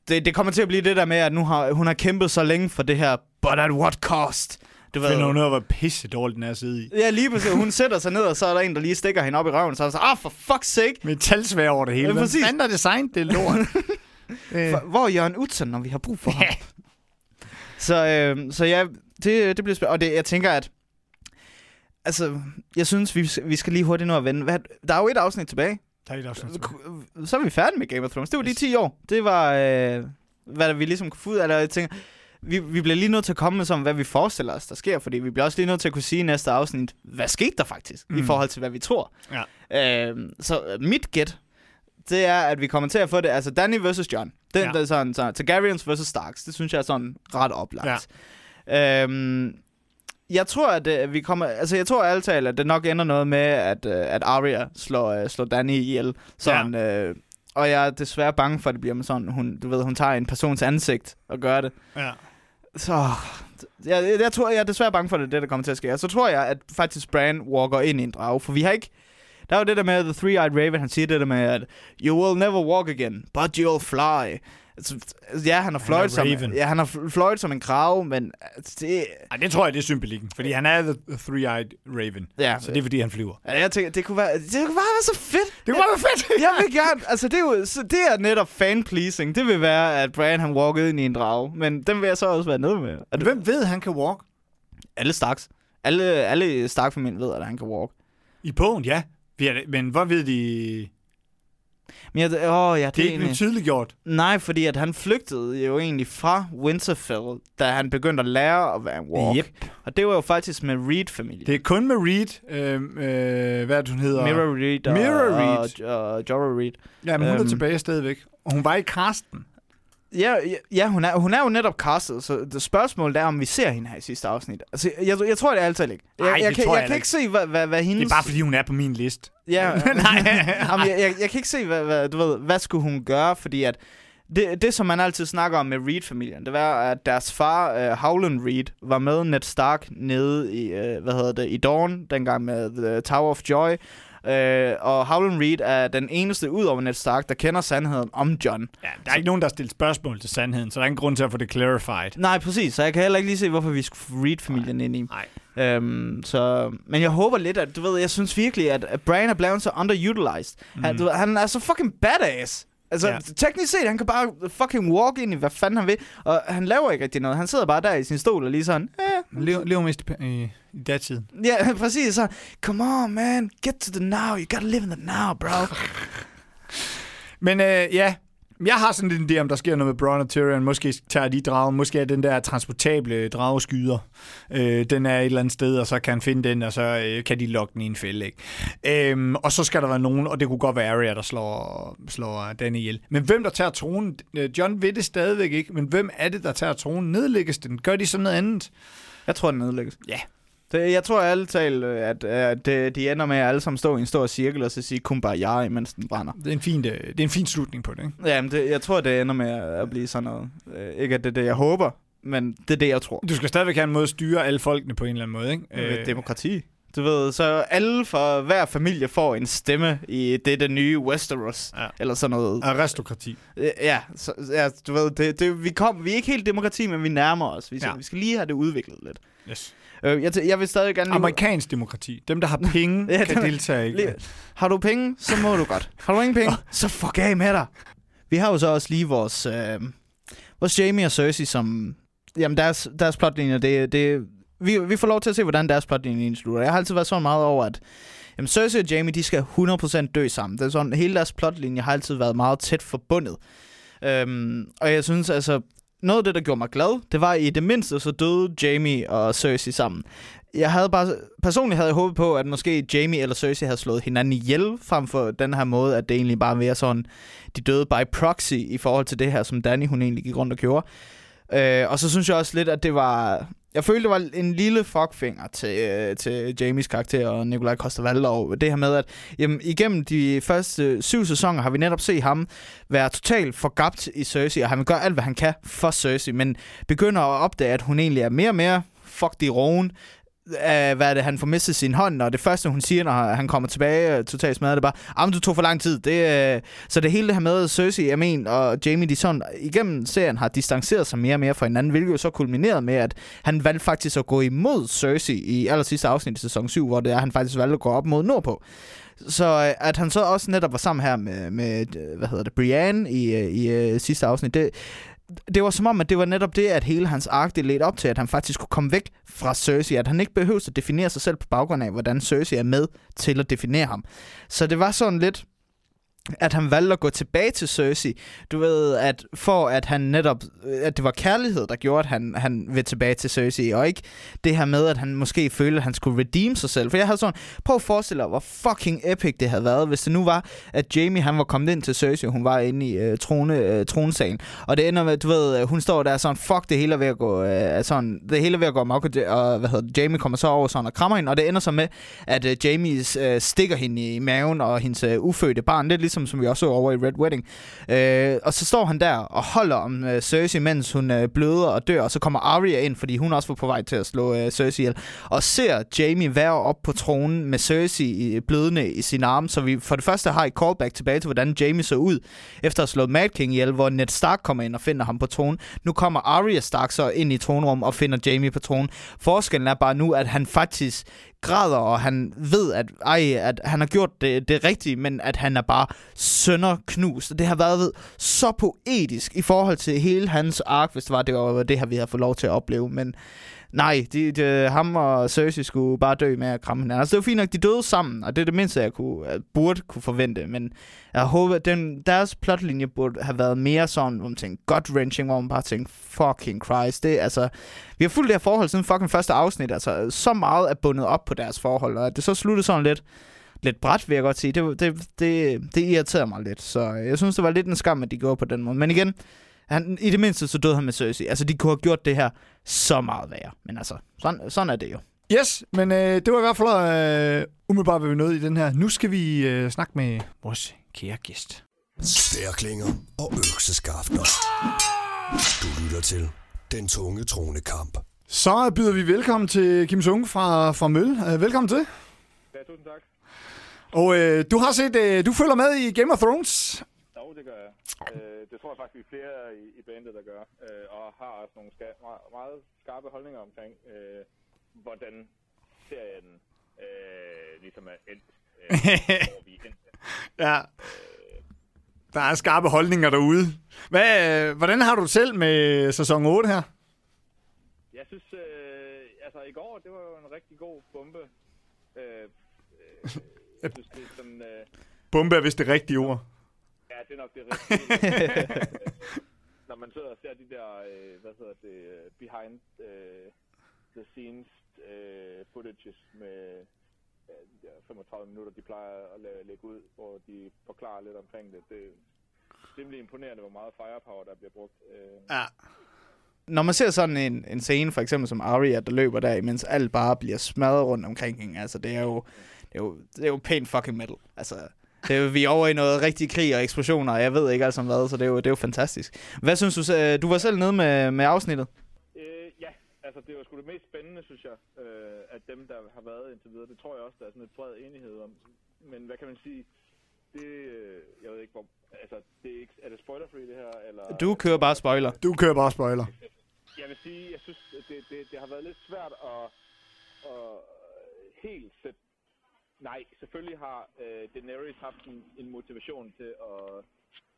det kommer til at blive det der med, at nu hun har kæmpet så længe for det her, but at what cost? Du ved, finder hun noget, hvor pisse dårligt den er at sidde i. Ja, lige præcis. Hun sætter sig ned, og så er der en, der lige stikker hende op i røven, så er der så, for fuck's sake. Med talsvær over det hele. Ja, præcis. Fanden er design, det er lort. Hvor er Jørgen Utzon, når vi har brug for ham? Så ja, det bliver spændende. Og det, jeg tænker, at... Altså, jeg synes, vi skal lige hurtigt nå at vende. Der er jo et afsnit tilbage. Så er vi færdige med Game of Thrones. Det var de 10 år. Det var, hvad vi ligesom kunne få ud af. Jeg tænker, vi bliver lige nødt til at komme med, hvad vi forestiller os, der sker. Fordi vi bliver også lige nødt til at kunne sige i næste afsnit, hvad skete der faktisk, i forhold til, hvad vi tror. Ja. Så mit gæt, det er, at vi kommer til at få det. Altså, Danny versus Jon. Den er sådan, så Targaryens versus Starks. Det synes jeg er sådan ret oplagt. Ja. Jeg tror, at vi kommer... Altså, jeg tror ærligt talt, at det nok ender noget med, at Arya slår Danny ihjel. Sådan, og jeg er desværre bange for, at det bliver med sådan... Hun tager en persons ansigt og gør det. Ja. Så... Jeg tror, jeg er desværre bange for, at det der kommer til at ske. Og så tror jeg, at faktisk Bran walker ind i en drage. For vi har ikke... Der er jo det der med, The Three-Eyed Raven, han siger det der med, at you will never walk again, but you'll fly. Ja, han har fløjet som en krage, men... det tror jeg, det er symbolikken, fordi han er The Three-Eyed Raven, så det er fordi, han flyver. Ja, jeg tænker, det kunne bare være så fedt. Det kunne bare være fedt. Jeg vil gerne... Altså, det er netop fan-pleasing. Det vil være, at Bran, han walkede ind i en drage, men den vil jeg så også være nede med. Hvem ved, han kan walk? Alle Starks. Alle Stark-familien ved, at han kan walk. I bogen, ja. Men hvor ved de... det er ikke blevet tydeliggjort. Nej, fordi at han flygtede jo egentlig fra Winterfell, da han begyndte at lære at være en walk. Yep. Og det var jo faktisk med Reed-familien. Det er kun med Reed. Hun hedder? Meera Reed. Og Jorah Reed. Ja, men hun er tilbage stadigvæk. Og hun var i casten. Ja, hun er jo netop castet, så det spørgsmål er, om vi ser hende her i sidste afsnit. Altså, jeg tror det altid ikke. Jeg kan ikke se, hvad hendes... Det er bare, fordi hun er på min liste. Ja, jamen, jeg kan ikke se, hvad skulle hun gøre, fordi at det, som man altid snakker om med Reed-familien, det var, at deres far, Howland Reed, var med Ned Stark nede i, i Dawn, dengang med The Tower of Joy. Og Howland Reed er den eneste ud over Ned Stark, der kender sandheden om Jon. Ja, der er ikke nogen, der har stillet spørgsmål til sandheden, så der er ingen grund til at få det clarified. Nej, præcis. Så jeg kan heller ikke lige se, hvorfor vi skulle få Reed-familien ind i. Nej. Men jeg håber lidt, at jeg synes virkelig, at Bran er blevet så underutilized. Han er så fucking badass. Altså, teknisk set, han kan bare fucking walk ind i, hvad fanden han vil. Og han laver ikke rigtig noget. Han sidder bare der i sin stol og lige sådan... Lever mest i datiden. Ja, præcis. Så, come on, man. Get to the now. You gotta live in the now, bro. Men jeg har sådan en idé, om der sker noget med Bronn og Tyrion. Måske tager de dragen. Måske er den der transportable drageskyder. Den er et eller andet sted, og så kan han finde den, og så kan de lokke den i en fælde. Ikke? Og så skal der være nogen, og det kunne godt være Arya, der slår Danny ihjel. Men hvem der tager tronen? Jon ved det stadigvæk ikke, men hvem er det, der tager tronen? Nedlægges den? Gør de så noget andet? Jeg tror, den nedlægges. Ja. Det, jeg tror ærligt talt, at de ender med at alle sammen stå i en stor cirkel og så sige kumbaya, imens den brænder. Det er en fin slutning på det, ikke? Jamen, jeg tror, det ender med at blive sådan noget. Ikke at det er det, jeg håber, men det er det, jeg tror. Du skal stadigvæk have en måde at styre alle folkene på en eller anden måde, ikke? Demokrati. Du ved, så alle fra hver familie får en stemme i det nye Westeros, ja. Eller sådan noget. Aristokrati. Ja, så, ja du ved, vi er ikke helt demokrati, men vi nærmer os. Vi skal lige have det udviklet lidt. Yes. Jeg vil stadig gerne... Amerikansk demokrati. Dem, der har penge, ja, kan deltage. Ikke? Har du penge, så må du godt. Har du ingen penge, så fuck af med dig. Vi har jo så også lige vores Jaime og Cersei, som... Jamen, deres plotlinjer, Vi får lov til at se, hvordan deres plotlinje slutter. Jeg har altid været så meget over, at jamen, Cersei og Jaime, de skal 100% dø sammen. Det er sådan, hele deres plotlinje har altid været meget tæt forbundet. Og jeg synes altså, noget af det, der gjorde mig glad, det var i det mindste, så døde Jaime og Cersei sammen. Personligt havde jeg håbet på, at måske Jaime eller Cersei havde slået hinanden ihjel, frem for den her måde, at det egentlig bare var sådan, de døde by proxy i forhold til det her, som Danny, hun egentlig gik rundt og gjorde. Og så synes jeg også lidt, at det var... Jeg følte, det var en lille fuckfinger til Jaimes karakter og Nikolaj Coster-Waldau. Det her med, at jamen, igennem de første 7 sæsoner har vi netop set ham være totalt forgabt i Cersei, og han gør alt, hvad han kan for Cersei, men begynder at opdage, at hun egentlig er mere og mere fucked i roen. Hvad det, han får mistet sin hånd, og det første, hun siger, når han kommer tilbage totalt smadret, det bare, du tog for lang tid. Så det hele det her med Cersei, Amen og Jaime, de sådan igennem serien har distanceret sig mere og mere fra hinanden, hvilket jo så kulminerede med, at han valgte faktisk at gå imod Cersei i allersidste afsnit i sæson 7, hvor det er, han faktisk valgte at gå op mod nordpå. Så at han så også netop var sammen her med Brienne i sidste afsnit, det var som om, at det var netop det, at hele hans ark det ledte op til, at han faktisk kunne komme væk fra Cersei, at han ikke behøvede at definere sig selv på baggrund af, hvordan Cersei er med til at definere ham. Så det var sådan lidt, at han valgte at gå tilbage til Cersei, du ved, at han netop, at det var kærlighed, der gjorde, at han ville tilbage til Cersei, og ikke det her med, at han måske følte, at han skulle redeem sig selv. For jeg havde sådan, prøv at forestille dig, hvor fucking epic det havde været, hvis det nu var, at Jaime, han var kommet ind til Cersei, og hun var inde i tronsalen, og det ender med, du ved, hun står der sådan, fuck, det hele er ved at gå, det hele er ved at gå amok, og Jaime kommer så over sådan og krammer hende, og det ender så med, at Jaime stikker hende i maven, og hendes ufødte barn, det som vi også så over i Red Wedding. Og så står han der og holder om Cersei, mens hun bløder og dør, og så kommer Arya ind, fordi hun også var på vej til at slå Cersei ihjel, og ser Jaime være op på tronen med Cersei blødende i sin arme, så vi for det første har et callback tilbage til, hvordan Jaime så ud, efter at have slået Mad King ihjel, hvor Ned Stark kommer ind og finder ham på tronen. Nu kommer Arya Stark så ind i tronrummet og finder Jaime på tronen. Forskellen er bare nu, at han faktisk græder, og han ved, at han har gjort det rigtige, men at han er bare sønderknust. Det har været så poetisk i forhold til hele hans ark, hvis det var det her, vi har fået lov til at opleve. Men nej, ham og Cersei skulle bare dø med at kramme hinanden. Altså, det var fint nok, de døde sammen, og det er det mindste, jeg burde kunne forvente. Men jeg håber, at deres plotlinje burde have været mere sådan, hvor man tænkte gut-wrenching, hvor man bare tænkte, fucking Christ. Det, altså, vi har fulgt det her forhold siden fucking første afsnit. Altså, så meget er bundet op på deres forhold, og det så sluttede sådan lidt bræt, vil jeg godt sige. Det irriterede mig lidt, så jeg synes, det var lidt en skam, at de gjorde på den måde. Men igen, i det mindste så døde han med Cersei. Altså, de kunne have gjort det her så meget værre. Men altså, sådan er det jo. Yes, men det var i hvert fald umiddelbart, hvad vi nåede i den her. Nu skal vi snakke med vores kære gæst. Stærklinger og økseskafter. Du lytter til Den Tunge Tronekamp. Så byder vi velkommen til Kim Sung fra Mølle. Velkommen til. Ja, tusind tak. Og du har set, du følger med i Game of Thrones. Jo, det gør jeg. Det tror jeg faktisk, vi er flere i bandet, der gør. Og har også nogle meget skarpe holdninger omkring, hvordan serien ligesom er endt. Hvor vi er endt. Ja. Der er skarpe holdninger derude. Hvordan har du det selv med sæson 8 her? Jeg synes, i går, det var jo en rigtig god bombe. Jeg synes, det er sådan, bombe er vist det rigtige ord. Ja, det er nok det rigtige. Når man sidder og ser de der, behind the scenes footages med 35 minutter, de plejer at lægge ud, hvor de forklarer lidt omkring det. Det er simpelthen imponerende, hvor meget firepower der bliver brugt. Ja. når man ser sådan en scene, for eksempel som Arya, der løber der, mens alt bare bliver smadret rundt omkring hende, altså det er jo pænt fucking metal. Altså, det er jo, vi er over i noget rigtig krig og eksplosioner, og jeg ved ikke alt som hvad, så det er jo fantastisk. Hvad synes du var selv nede med afsnittet? Ja, altså det var sgu det mest spændende, synes jeg, at dem, der har været indtil videre, det tror jeg også, der er sådan et bred enighed om. Men hvad kan man sige? Jeg ved ikke, hvor... Altså, det er, ikke, er det spoiler-free, det her? Eller... Du kører bare spoiler. Jeg vil sige, jeg synes, det har været lidt svært at helt sætte... Nej, selvfølgelig har Daenerys haft en motivation til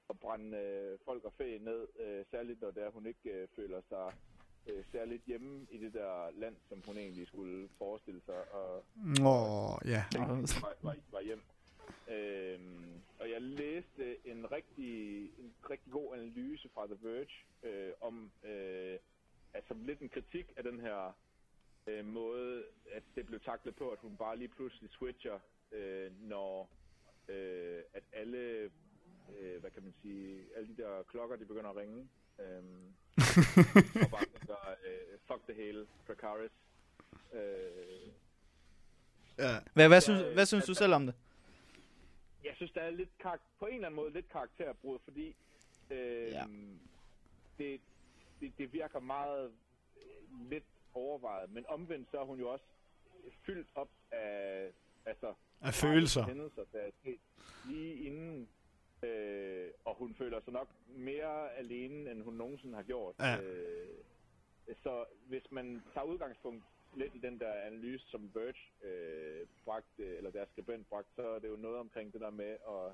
at brænde folk og fæ ned, særligt når der hun ikke føler sig særligt hjemme i det der land, som hun egentlig skulle forestille sig. Var hjem. Og jeg læste en rigtig god analyse fra The Verge om altså lidt en kritik af den her måde, at det blev taklet på, at hun bare lige pludselig switcher, når at alle, hvad kan man sige, alle de der klokker, de begynder at ringe, og bare der, fuck det hele, Dracarys. Hvad synes du selv om det? Jeg synes, der er lidt på en eller anden måde lidt karakterbrud, fordi det virker meget lidt overvejet, men omvendt så er hun jo også fyldt op af følelser. Hændelser, der er sket lige inden, og hun føler sig nok mere alene, end hun nogensinde har gjort. Ja. Så hvis man tager udgangspunkt lidt i den der analyse, som Verge bragte, eller deres skribent bragte, så er det jo noget omkring det der med at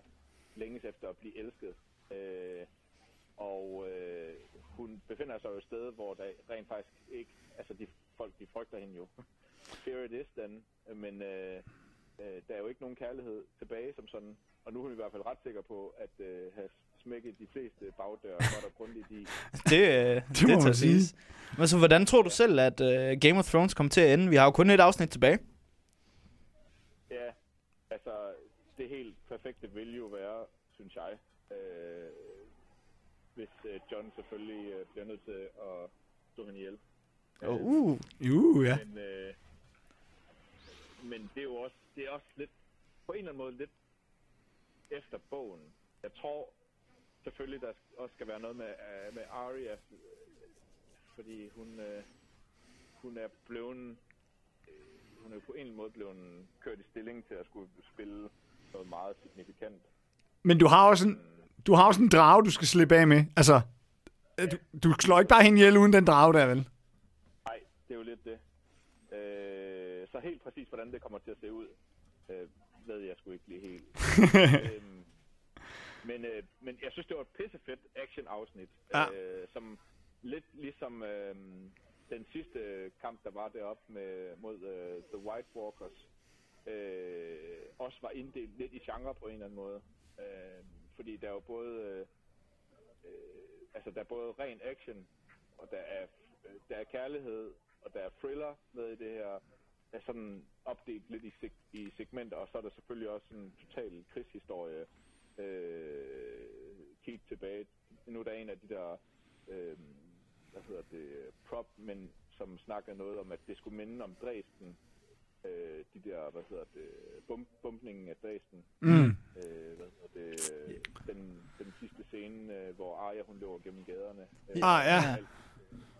længes efter at blive elsket. Og hun befinder sig jo et sted, hvor der rent faktisk ikke... Altså, de folk, de frygter hende jo. Here it is, then. Men der er jo ikke nogen kærlighed tilbage som sådan. Og nu er hun i hvert fald ret sikker på, at have smækket de fleste bagdøre godt og grundigt i. Det må man sige. Men så hvordan tror du selv, at Game of Thrones kommer til at ende? Vi har jo kun et afsnit tilbage. Ja, altså det helt perfekte vil jo være, synes jeg, hvis Jon selvfølgelig bliver nødt til at stå hende hjælp. Ja. Men det er jo også, det er også lidt, på en eller anden måde lidt efter bogen. Jeg tror selvfølgelig, der også skal være noget med Arya, fordi hun er blevet, hun er jo på en eller anden måde blevet kørt i stilling til at skulle spille noget meget signifikant. Men du har også en drage, du skal slippe af med. Altså, ja. Du slår ikke bare hende ihjel uden den drage der, vel? Nej, det er jo lidt det. Så helt præcis, hvordan det kommer til at se ud, ved jeg sgu ikke lige helt. Men jeg synes, det var et pissefedt action-afsnit, som lidt ligesom den sidste kamp, der var deroppe mod The White Walkers, også var inddelt lidt i genre på en eller anden måde. Fordi der er jo både, altså der er både ren action, og der er kærlighed, og der er thriller med i det her. Er sådan opdelt lidt i segmenter, og så er der selvfølgelig også en total krigshistorie kig tilbage. Nu er der en af de der prop, men som snakker noget om, at det skulle minde om Dresden. De der, bumpningen af Dresden. Den sidste scene, hvor Arya, hun løber gennem gaderne.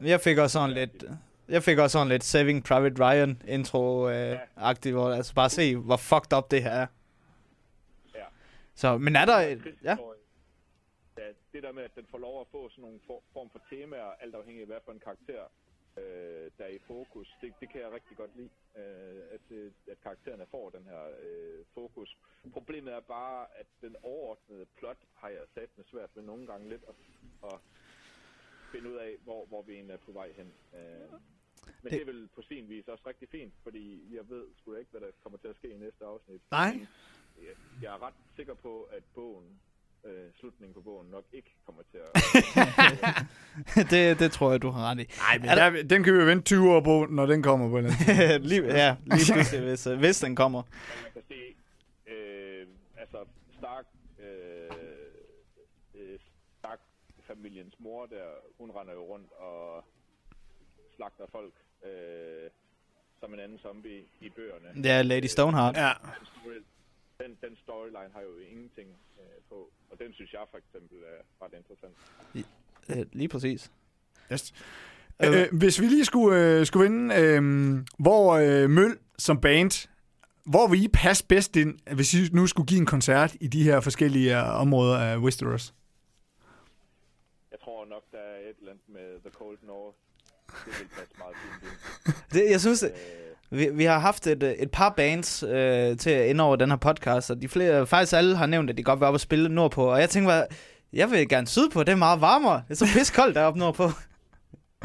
Jeg fik også sådan lidt Saving Private Ryan intro-agtigt, hvor altså bare se, hvor fucked up det her er. Ja. Så, men er der... Ja. Det der med, at den får lov at få sådan nogle form for temaer, alt afhængig af hvad for en karakter, der er i fokus, det kan jeg rigtig godt lide, at karaktererne får den her fokus. Problemet er bare, at den overordnede plot har jeg satme svært ved nogle gange lidt at finde ud af, hvor vi egentlig er på vej hen. Men det er vel på sin vis også rigtig fint, fordi jeg ved sgu ikke, hvad der kommer til at ske i næste afsnit. Nej. Jeg er ret sikker på, at slutningen på bogen nok ikke kommer til at... det tror jeg, du har ret i. Nej, men den kan vi jo vente 20 år på, når den kommer på den. lige pludselig, hvis den kommer. Man kan se, Stark... familiens mor der, hun render jo rundt og folk som en anden zombie i bøgerne. Ja, Lady Stoneheart. Ja. Den storyline har jo ingenting på, og den synes jeg for eksempel er ret interessant. Lige præcis. Yes. Hvis vi lige skulle vinde, hvor Møl som band, hvor vil I passe bedst ind, hvis I nu skulle give en koncert i de her forskellige områder af Westeros? Jeg tror nok, der er et eller andet med The Cold North. Det vil passe meget fint ind. Jeg synes, vi har haft et par bands til at ende over den her podcast, og de flere, faktisk alle har nævnt, at de godt vil op og spille nordpå, og jeg tænkte bare, jeg vil gerne sydpå, det er meget varmere. Det er så pissekoldt deroppe nordpå.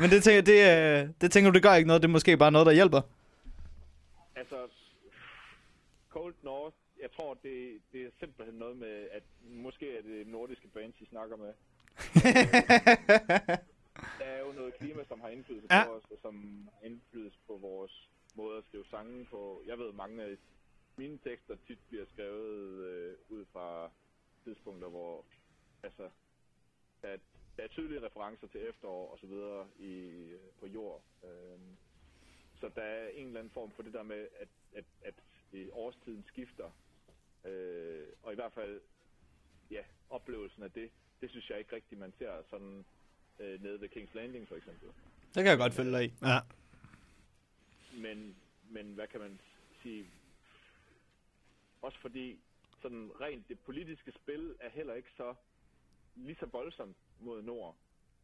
Men det tænker du, det gør ikke noget, det er måske bare noget, der hjælper. Altså, Cold North, jeg tror, det er simpelthen noget med, at måske er det nordiske bands, I snakker med. Der er jo noget klima, som har indflydelse på os, og som indflydelse på vores måde at skrive sange på. Jeg ved, mange af mine tekster tit bliver skrevet ud fra tidspunkter, hvor altså, at der er tydelige referencer til efterår og så videre på jord. Så der er en eller anden form for det der med, at årstiden skifter. Og i hvert fald, ja, oplevelsen af det synes jeg ikke rigtigt, man ser sådan nede ved Kings Landing for eksempel. Det kan jeg godt følge dig i. Ja. Men hvad kan man sige? Også fordi sådan rent det politiske spil er heller ikke så lige så voldsomt mod nord,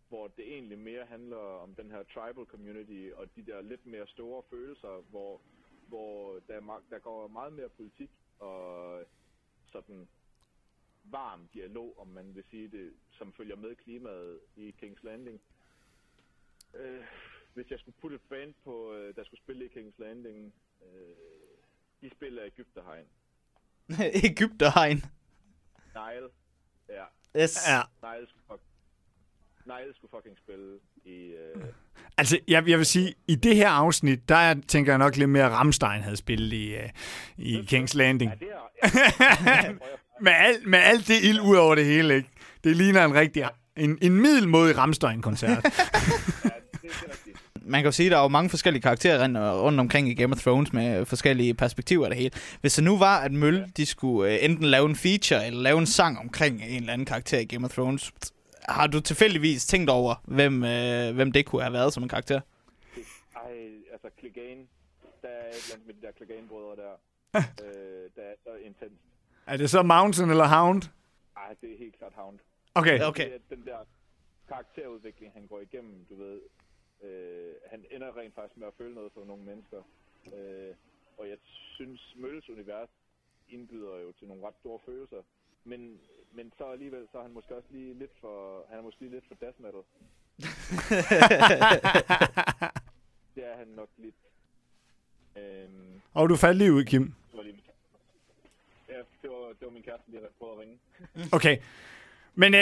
hvor det egentlig mere handler om den her tribal community og de der lidt mere store følelser, hvor der går meget mere politik og sådan varm dialog, om man vil sige det, som følger med klimaet i King's Landing. Hvis jeg skulle putte et band på, der skulle spille i King's Landing, de spiller Egypterhegn. Egypterhegn? Nile, ja. Yes. Ja. Nile skulle fucking spille i... Altså, jeg vil sige, i det her afsnit, der tænker jeg nok lidt mere, Rammstein havde spillet i King's Landing. Ja, det er, med alt det ild ud over det hele, ikke? Det ligner en rigtig... En middelmodig Rammstein-koncert. Man kan jo sige, at der er jo mange forskellige karakterer rundt omkring i Game of Thrones med forskellige perspektiver af det hele. Hvis det nu var, at Mølle, de skulle enten lave en feature eller lave en sang omkring en eller anden karakter i Game of Thrones, har du tilfældigvis tænkt over, hvem det kunne have været som en karakter? Ej, altså Clegane. Der er et eller andet med de der Clegane-brødre der. Der er så intenst. Er det så Mountain eller Hound? Ej, det er helt klart Hound. Okay. Det er den der karakterudvikling, han går igennem, du ved. Han ender rent faktisk med at føle noget for nogle mennesker. Og jeg synes, Mølles univers indbyder jo til nogle ret store følelser. Men så alligevel, så er han måske også lige lidt for... Han er måske lidt for death metal. Det er han nok lidt. Og du faldt lige ud, Kim. Ja, det var min kæreste, der prøvede at ringe. Okay. Men...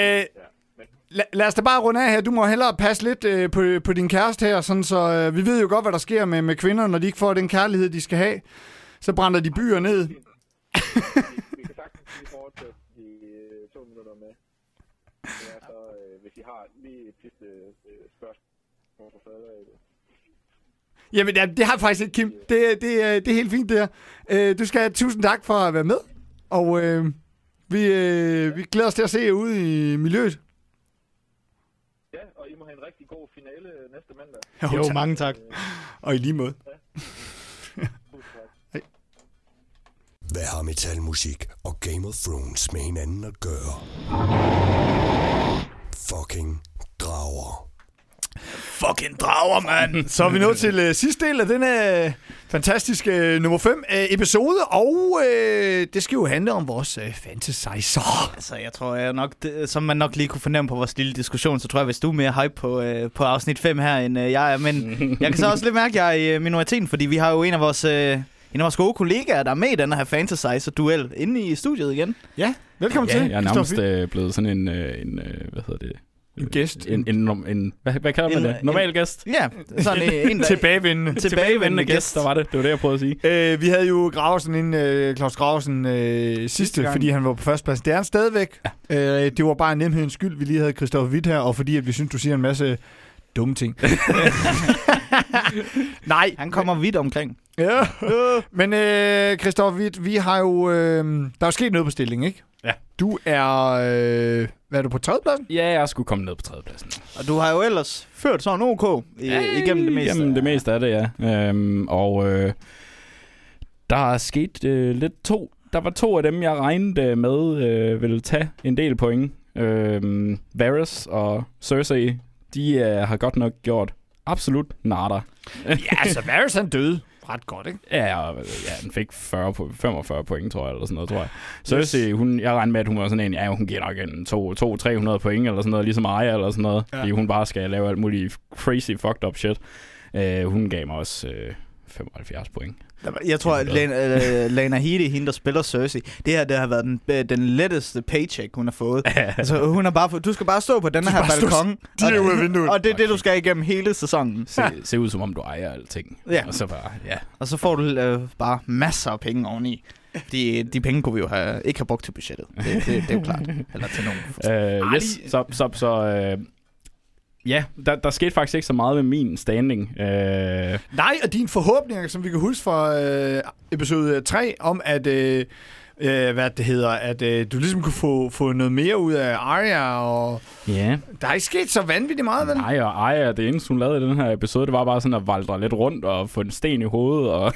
Lad os da bare runde af her. Du må hellere passe lidt på din kæreste her, sådan så vi ved jo godt, hvad der sker med kvinder, når de ikke får den kærlighed, de skal have. Så brænder de byer ned. Vi kan sagtens lige fortsætte i 2 minutter med. Men altså, hvis I har lige et sidste spørgsmål. Jamen, det har jeg faktisk ikke, Kim. Det er helt fint, det her. Du skal have 1000 tak for at være med. Og vi glæder os til at se jer ude i miljøet. En rigtig god finale næste mandag. Jo, tak. Mange tak. Og i lige måde. Hey. Hvad har metalmusik og Game of Thrones med hinanden at gøre? Fucking drager. Fucking drager, mand! Så er vi nået til sidste del af denne fantastiske nummer 5 episode, og det skal jo handle om vores fantasizer. Altså, jeg tror jeg nok, som man nok lige kunne fornemme på vores lille diskussion, så tror jeg, hvis du er mere hype på afsnit 5 her, end jeg er, men jeg kan så også lidt mærke, at jeg er i minoriteten, fordi vi har jo en af vores gode kollegaer, der er med i den her fantasizer-duel inde i studiet igen. Ja, velkommen til. Jeg er nærmest blevet sådan en hvad hedder det? En gæst. En hvad kalder man det? Normal gæst? Ja, sådan en tilbagevendende gæst, der var det. Det var det, jeg prøvede at sige. Vi havde jo Grausen Claus Grausen sidste, fordi han var på førstepladsen. Det er han stadigvæk. Ja. Det var bare nemhedens skyld, vi lige havde Christoffer Witt her, og fordi at vi synes, du siger en masse dumme ting. Nej. Han kommer vidt omkring. Ja. Men Christoffer, vi har jo... der er sket noget på stillingen, ikke? Ja. Du er... hvad er du på tredjepladsen? Ja, jeg skulle komme ned på tredjepladsen. Og du har jo ellers ført sådan OK igennem det meste. Igennem det meste af det, ja. Der er sket lidt to. Der var to af dem, jeg regnede med ville tage en del point. Varys og Cersei, de har godt nok gjort absolut nada. Ja, altså Varys han døde ret godt, ikke? Ja, han fik 45 point, tror jeg, eller sådan noget, tror jeg. Cersei, jeg regnede med, at hun var sådan en, ja, hun giver nok en 200-300 point, eller sådan noget, ligesom Arya, eller sådan noget, fordi hun bare skal lave alt muligt crazy fucked up shit. Hun gav mig også... 75 point. Jeg tror, at Lena Headey, hende der spiller Cersei, det her, det har været den letteste paycheck, hun har fået. Altså, hun har bare fået, du skal bare stå på den her balkon, og det er det, du skal igennem hele sæsonen. Se ud, som om du ejer alting. Ja. Og så bare, ja. Og så får du bare masser af penge oveni. De penge kunne vi jo ikke have brugt til budgettet. Det er jo klart. Eller til nogen. Ja, der skete faktisk ikke så meget med min standing. Nej, og dine forhåbninger, som vi kan huske fra episode 3, om at, du ligesom kunne få noget mere ud af Arya. Og yeah. Der er ikke sket så vanvittigt meget, vel? Nej, og Arya, det eneste, hun lavede i den her episode, det var bare sådan at valdre lidt rundt og få en sten i hovedet. Og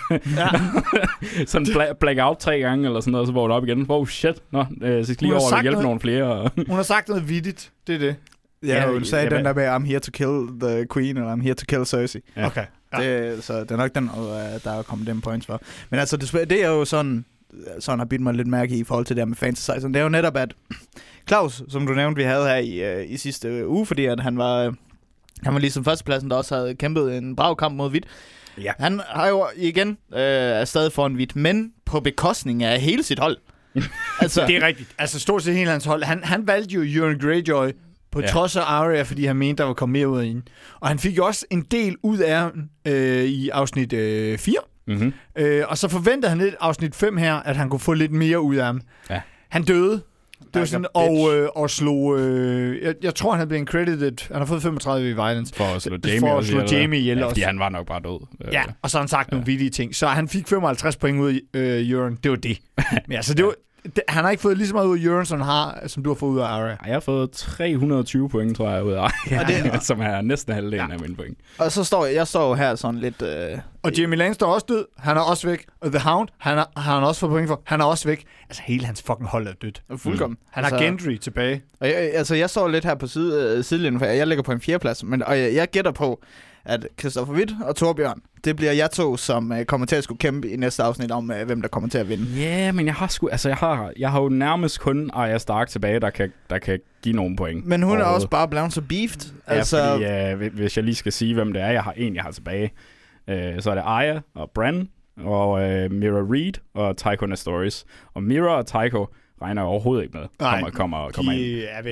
sådan blackout 3 gange, eller sådan noget, og så var hun op igen. Wow, shit. Nå, så skal lige over og hjælpe nogle flere. Hun har sagt noget vittigt, det er det. Ja, hun sagde den der med, I'm here to kill the queen, eller I'm here to kill Cersei. Ja. Okay. Ja. Så det er nok den, der er kommet den points for. Men altså, det er jo sådan har bidt mig lidt mærke i forhold til det med fantasy-sejsen. Det er jo netop, at Claus, som du nævnte, vi havde her i sidste uge, fordi at han var ligesom førstepladsen, der også havde kæmpet en brav kamp mod Hvidt. Ja. Han har jo igen stadig foran Hvidt, men på bekostning af hele sit hold. Altså, det er rigtigt. Altså, stort set hele hans hold. Han valgte jo Euron Greyjoy, på trods af Arya, fordi han mente, der var kommet mere ud af hende. Og han fik jo også en del ud af i afsnit 4. Mm-hmm. Og så forventede han lidt afsnit 5 her, at han kunne få lidt mere ud af ham. Ja. Han døde. Det var sådan, og slog... jeg tror, han havde blevet credited. Han har fået 35 i violence. For at slå Jaime ihjel også. Fordi han var nok bare død. Ja, og så har han sagt nogle vittige ting. Så han fik 55 point ud af Euron. Det var det. Men altså, det var... Han har ikke fået lige så meget ud af Euron, som du har fået ud af Arya. Jeg har fået 320 point, tror jeg, ud af Arya, som er næsten halvdelen af mine point. Og så står jeg jo her sådan lidt... Og Jaime Lannister er også død. Han er også væk. Og The Hound, han har også fået point for. Han er også væk. Altså, hele hans fucking hold er dødt. Fuldkommen. Han har Gendry tilbage. Og jeg står lidt her på sidelinjen, for jeg ligger på en fjerdeplads. Og jeg gætter på, at Christoffer Hvidt og Torbjørn, det bliver jeg to, som kommer til at skulle kæmpe i næste afsnit om, hvem der kommer til at vinde. Ja, men jeg har jo nærmest kun Arya Stark tilbage, der kan give nogle point. Men hun er også bare blevet så beefed. Ja, altså... fordi, hvis jeg lige skal sige, hvem det er, jeg har tilbage, så er det Arya og Bran og Meera Reed og Tycho Nastoris. Og Meera og Tycho regner overhovedet ikke med. Kommer ind. Er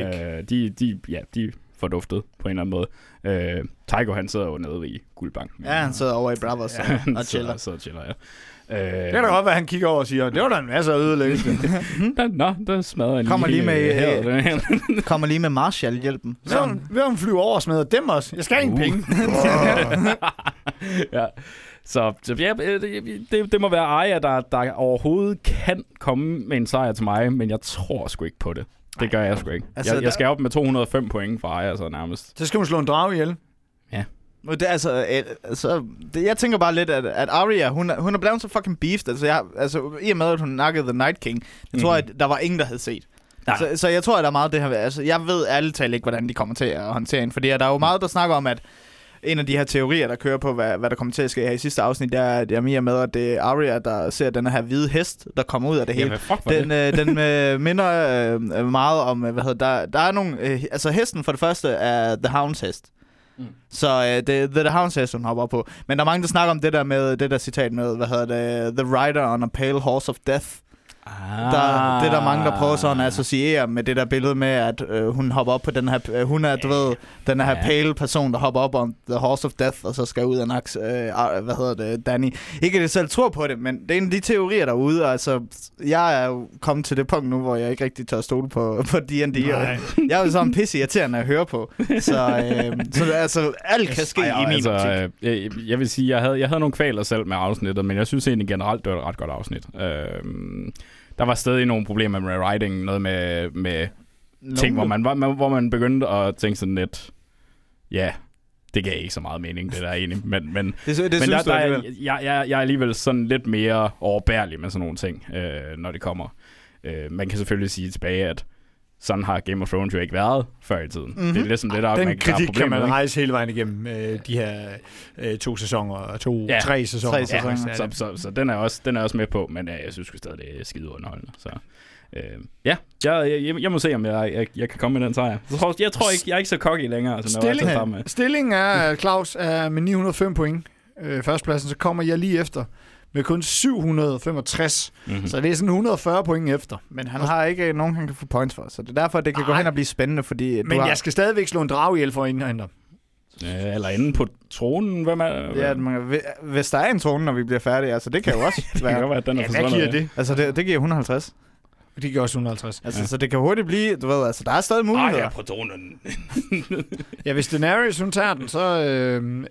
væk. De forduftet på en eller anden måde. Tycho, han sidder jo nede i Guldbanken. Ja, han sidder over i Bravos og chiller. Det kan da godt være, han kigger over og siger, det var da en masse af ødelæggelse. Nå, der smadrer en kommer lige med Marshall-hjælpen. Så vil hun flyve over og smadre dem også. Jeg skal ingen penge. Ja. Så ja, det må være Arya, der overhovedet kan komme med en sejr til mig, men jeg tror sgu ikke på det. Det gør jeg sgu ikke. Altså, jeg skal op med 205 point fra Arya, så nærmest. Så skal hun slå en drage ihjel. Ja. Det er jeg tænker bare lidt, at Arya, hun er blevet så fucking beefed. Altså, i og med, at hun nakkede The Night King, jeg tror, at der var ingen, der havde set. Så jeg tror, at der er meget det her. Altså, jeg ved ærligt talt ikke, hvordan de kommer til at håndtere hende, fordi der er jo meget, der snakker om, at en af de her teorier, der kører på, hvad der kommer til at ske her i sidste afsnit, der er, at jeg mere med, at det er Arya, der ser den her hvide hest, der kommer ud af det hele. Jamen, den minder meget om, der er nogle... altså, hesten for det første er The Hounds hest. Mm. Så det er The Hounds hest, hun hopper på. Men der er mange, der snakker om det der citat med, The rider on a pale horse of death. Det er der mange, der prøver sådan at associere med det der billede med, at hun hopper op på den her... hun er, du ved, den her pale person, der hopper op om The Horse of Death, og så skal ud af naks... hvad hedder det? Danny. Ikke at jeg selv tror på det, men det er en af de teorier derude, og altså... Jeg er jo kommet til det punkt nu, hvor jeg ikke rigtig tør stole på D&D. Jeg er jo sådan pisse irriterende at høre på. Så altså, alt kan ske i min optik. Jeg vil sige, jeg havde nogle kvaler selv med afsnittet, men jeg synes egentlig generelt, det var et ret godt afsnit. Der var stadig nogle problemer med writing, noget med ting, hvor man begyndte at tænke sådan lidt, ja, det gav ikke så meget mening, det der egentlig. Men jeg er alligevel sådan lidt mere overbærlig med sådan nogle ting, når det kommer. Man kan selvfølgelig sige tilbage, at sådan har Game of Thrones jo ikke været før i tiden. Mm-hmm. Det er ligesom lidt op, man kan have problemer med. Den rejse hele vejen igennem de her to sæsoner og tre sæsoner. Tre sæsoner. Ja, så den er også med på, men jeg synes stadig, det er skide underholdende. Så jeg må se, om jeg kan komme med den sejr. Jeg tror ikke, jeg er ikke så cocky længere. Altså, stillingen er, Claus er med 905 point. Førstpladsen, så kommer jeg lige efter med kun 765, så det er sådan 140 point efter. Men han har ikke nogen, han kan få points for, så det er derfor, det kan gå hen og blive spændende, fordi... Men jeg skal stadigvæk slå en drag ihjel for at indhente ham. Ja, eller inde på tronen, hvem er... Ja, hvis der er en trone, når vi bliver færdige, altså det kan jo også det være... Det kan være, at den er forsvundet. Hvad giver det? Altså det giver 150. Det giver også 150. Altså, så det kan hurtigt blive, du ved, altså der er stadig muligheder. Nej, på tronen. Ja, hvis Daenerys, hun tager den, så...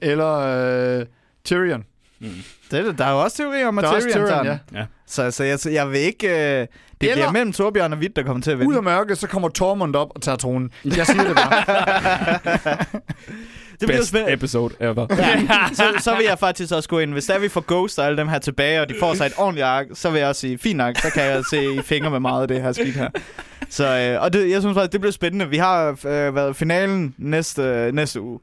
eller Tyrion. Mm. Der er jo også teorier om, at Tyrion tager den. Ja. Så jeg vil ikke... det bliver mellem Torbjørn og Hvidt, der kommer til at vinde. Ud af mørket, så kommer Tormund op og tager tronen. Jeg siger det bare. Det bliver spændende episode ever. Ja. Så vil jeg faktisk også gå ind. Hvis der vi får Ghost og alle dem her tilbage, og de får sig et ordentligt ark, så vil jeg også sige, fint nok, så kan jeg se i fingre med meget af det her skidt her. Så, og det, jeg synes faktisk, det bliver spændende. Vi har været finalen næste uge.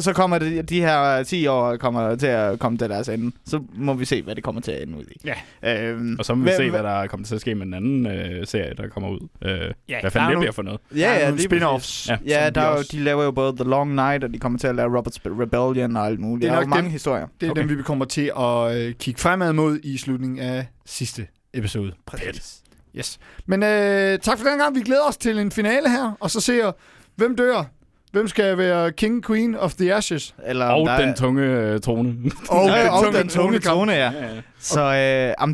Så kommer det, de her 10 år kommer til at komme til deres ende. Så må vi se, hvad det kommer til at ende ud i. Ja. Og så må vi se, hvad der kommer til at ske med den anden serie, der kommer ud. Hvad fanden det bliver for noget. Ja, det spin-offs. Ja, de laver jo både The Long Night, og de kommer til at lave Robert's Rebellion og alt muligt. Det er nok mange historier. Det er dem, vi kommer til at kigge fremad mod i slutningen af sidste episode. Præcis. Yes. Men tak for den gang. Vi glæder os til en finale her, og så ser hvem dør. Hvem skal være King, Queen of the Ashes? Eller, og den tunge trone. Og den tunge trone, ja. Så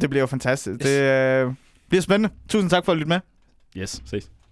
det bliver jo fantastisk. Yes. Det bliver spændende. Tusind tak for at lytte med. Yes, ses.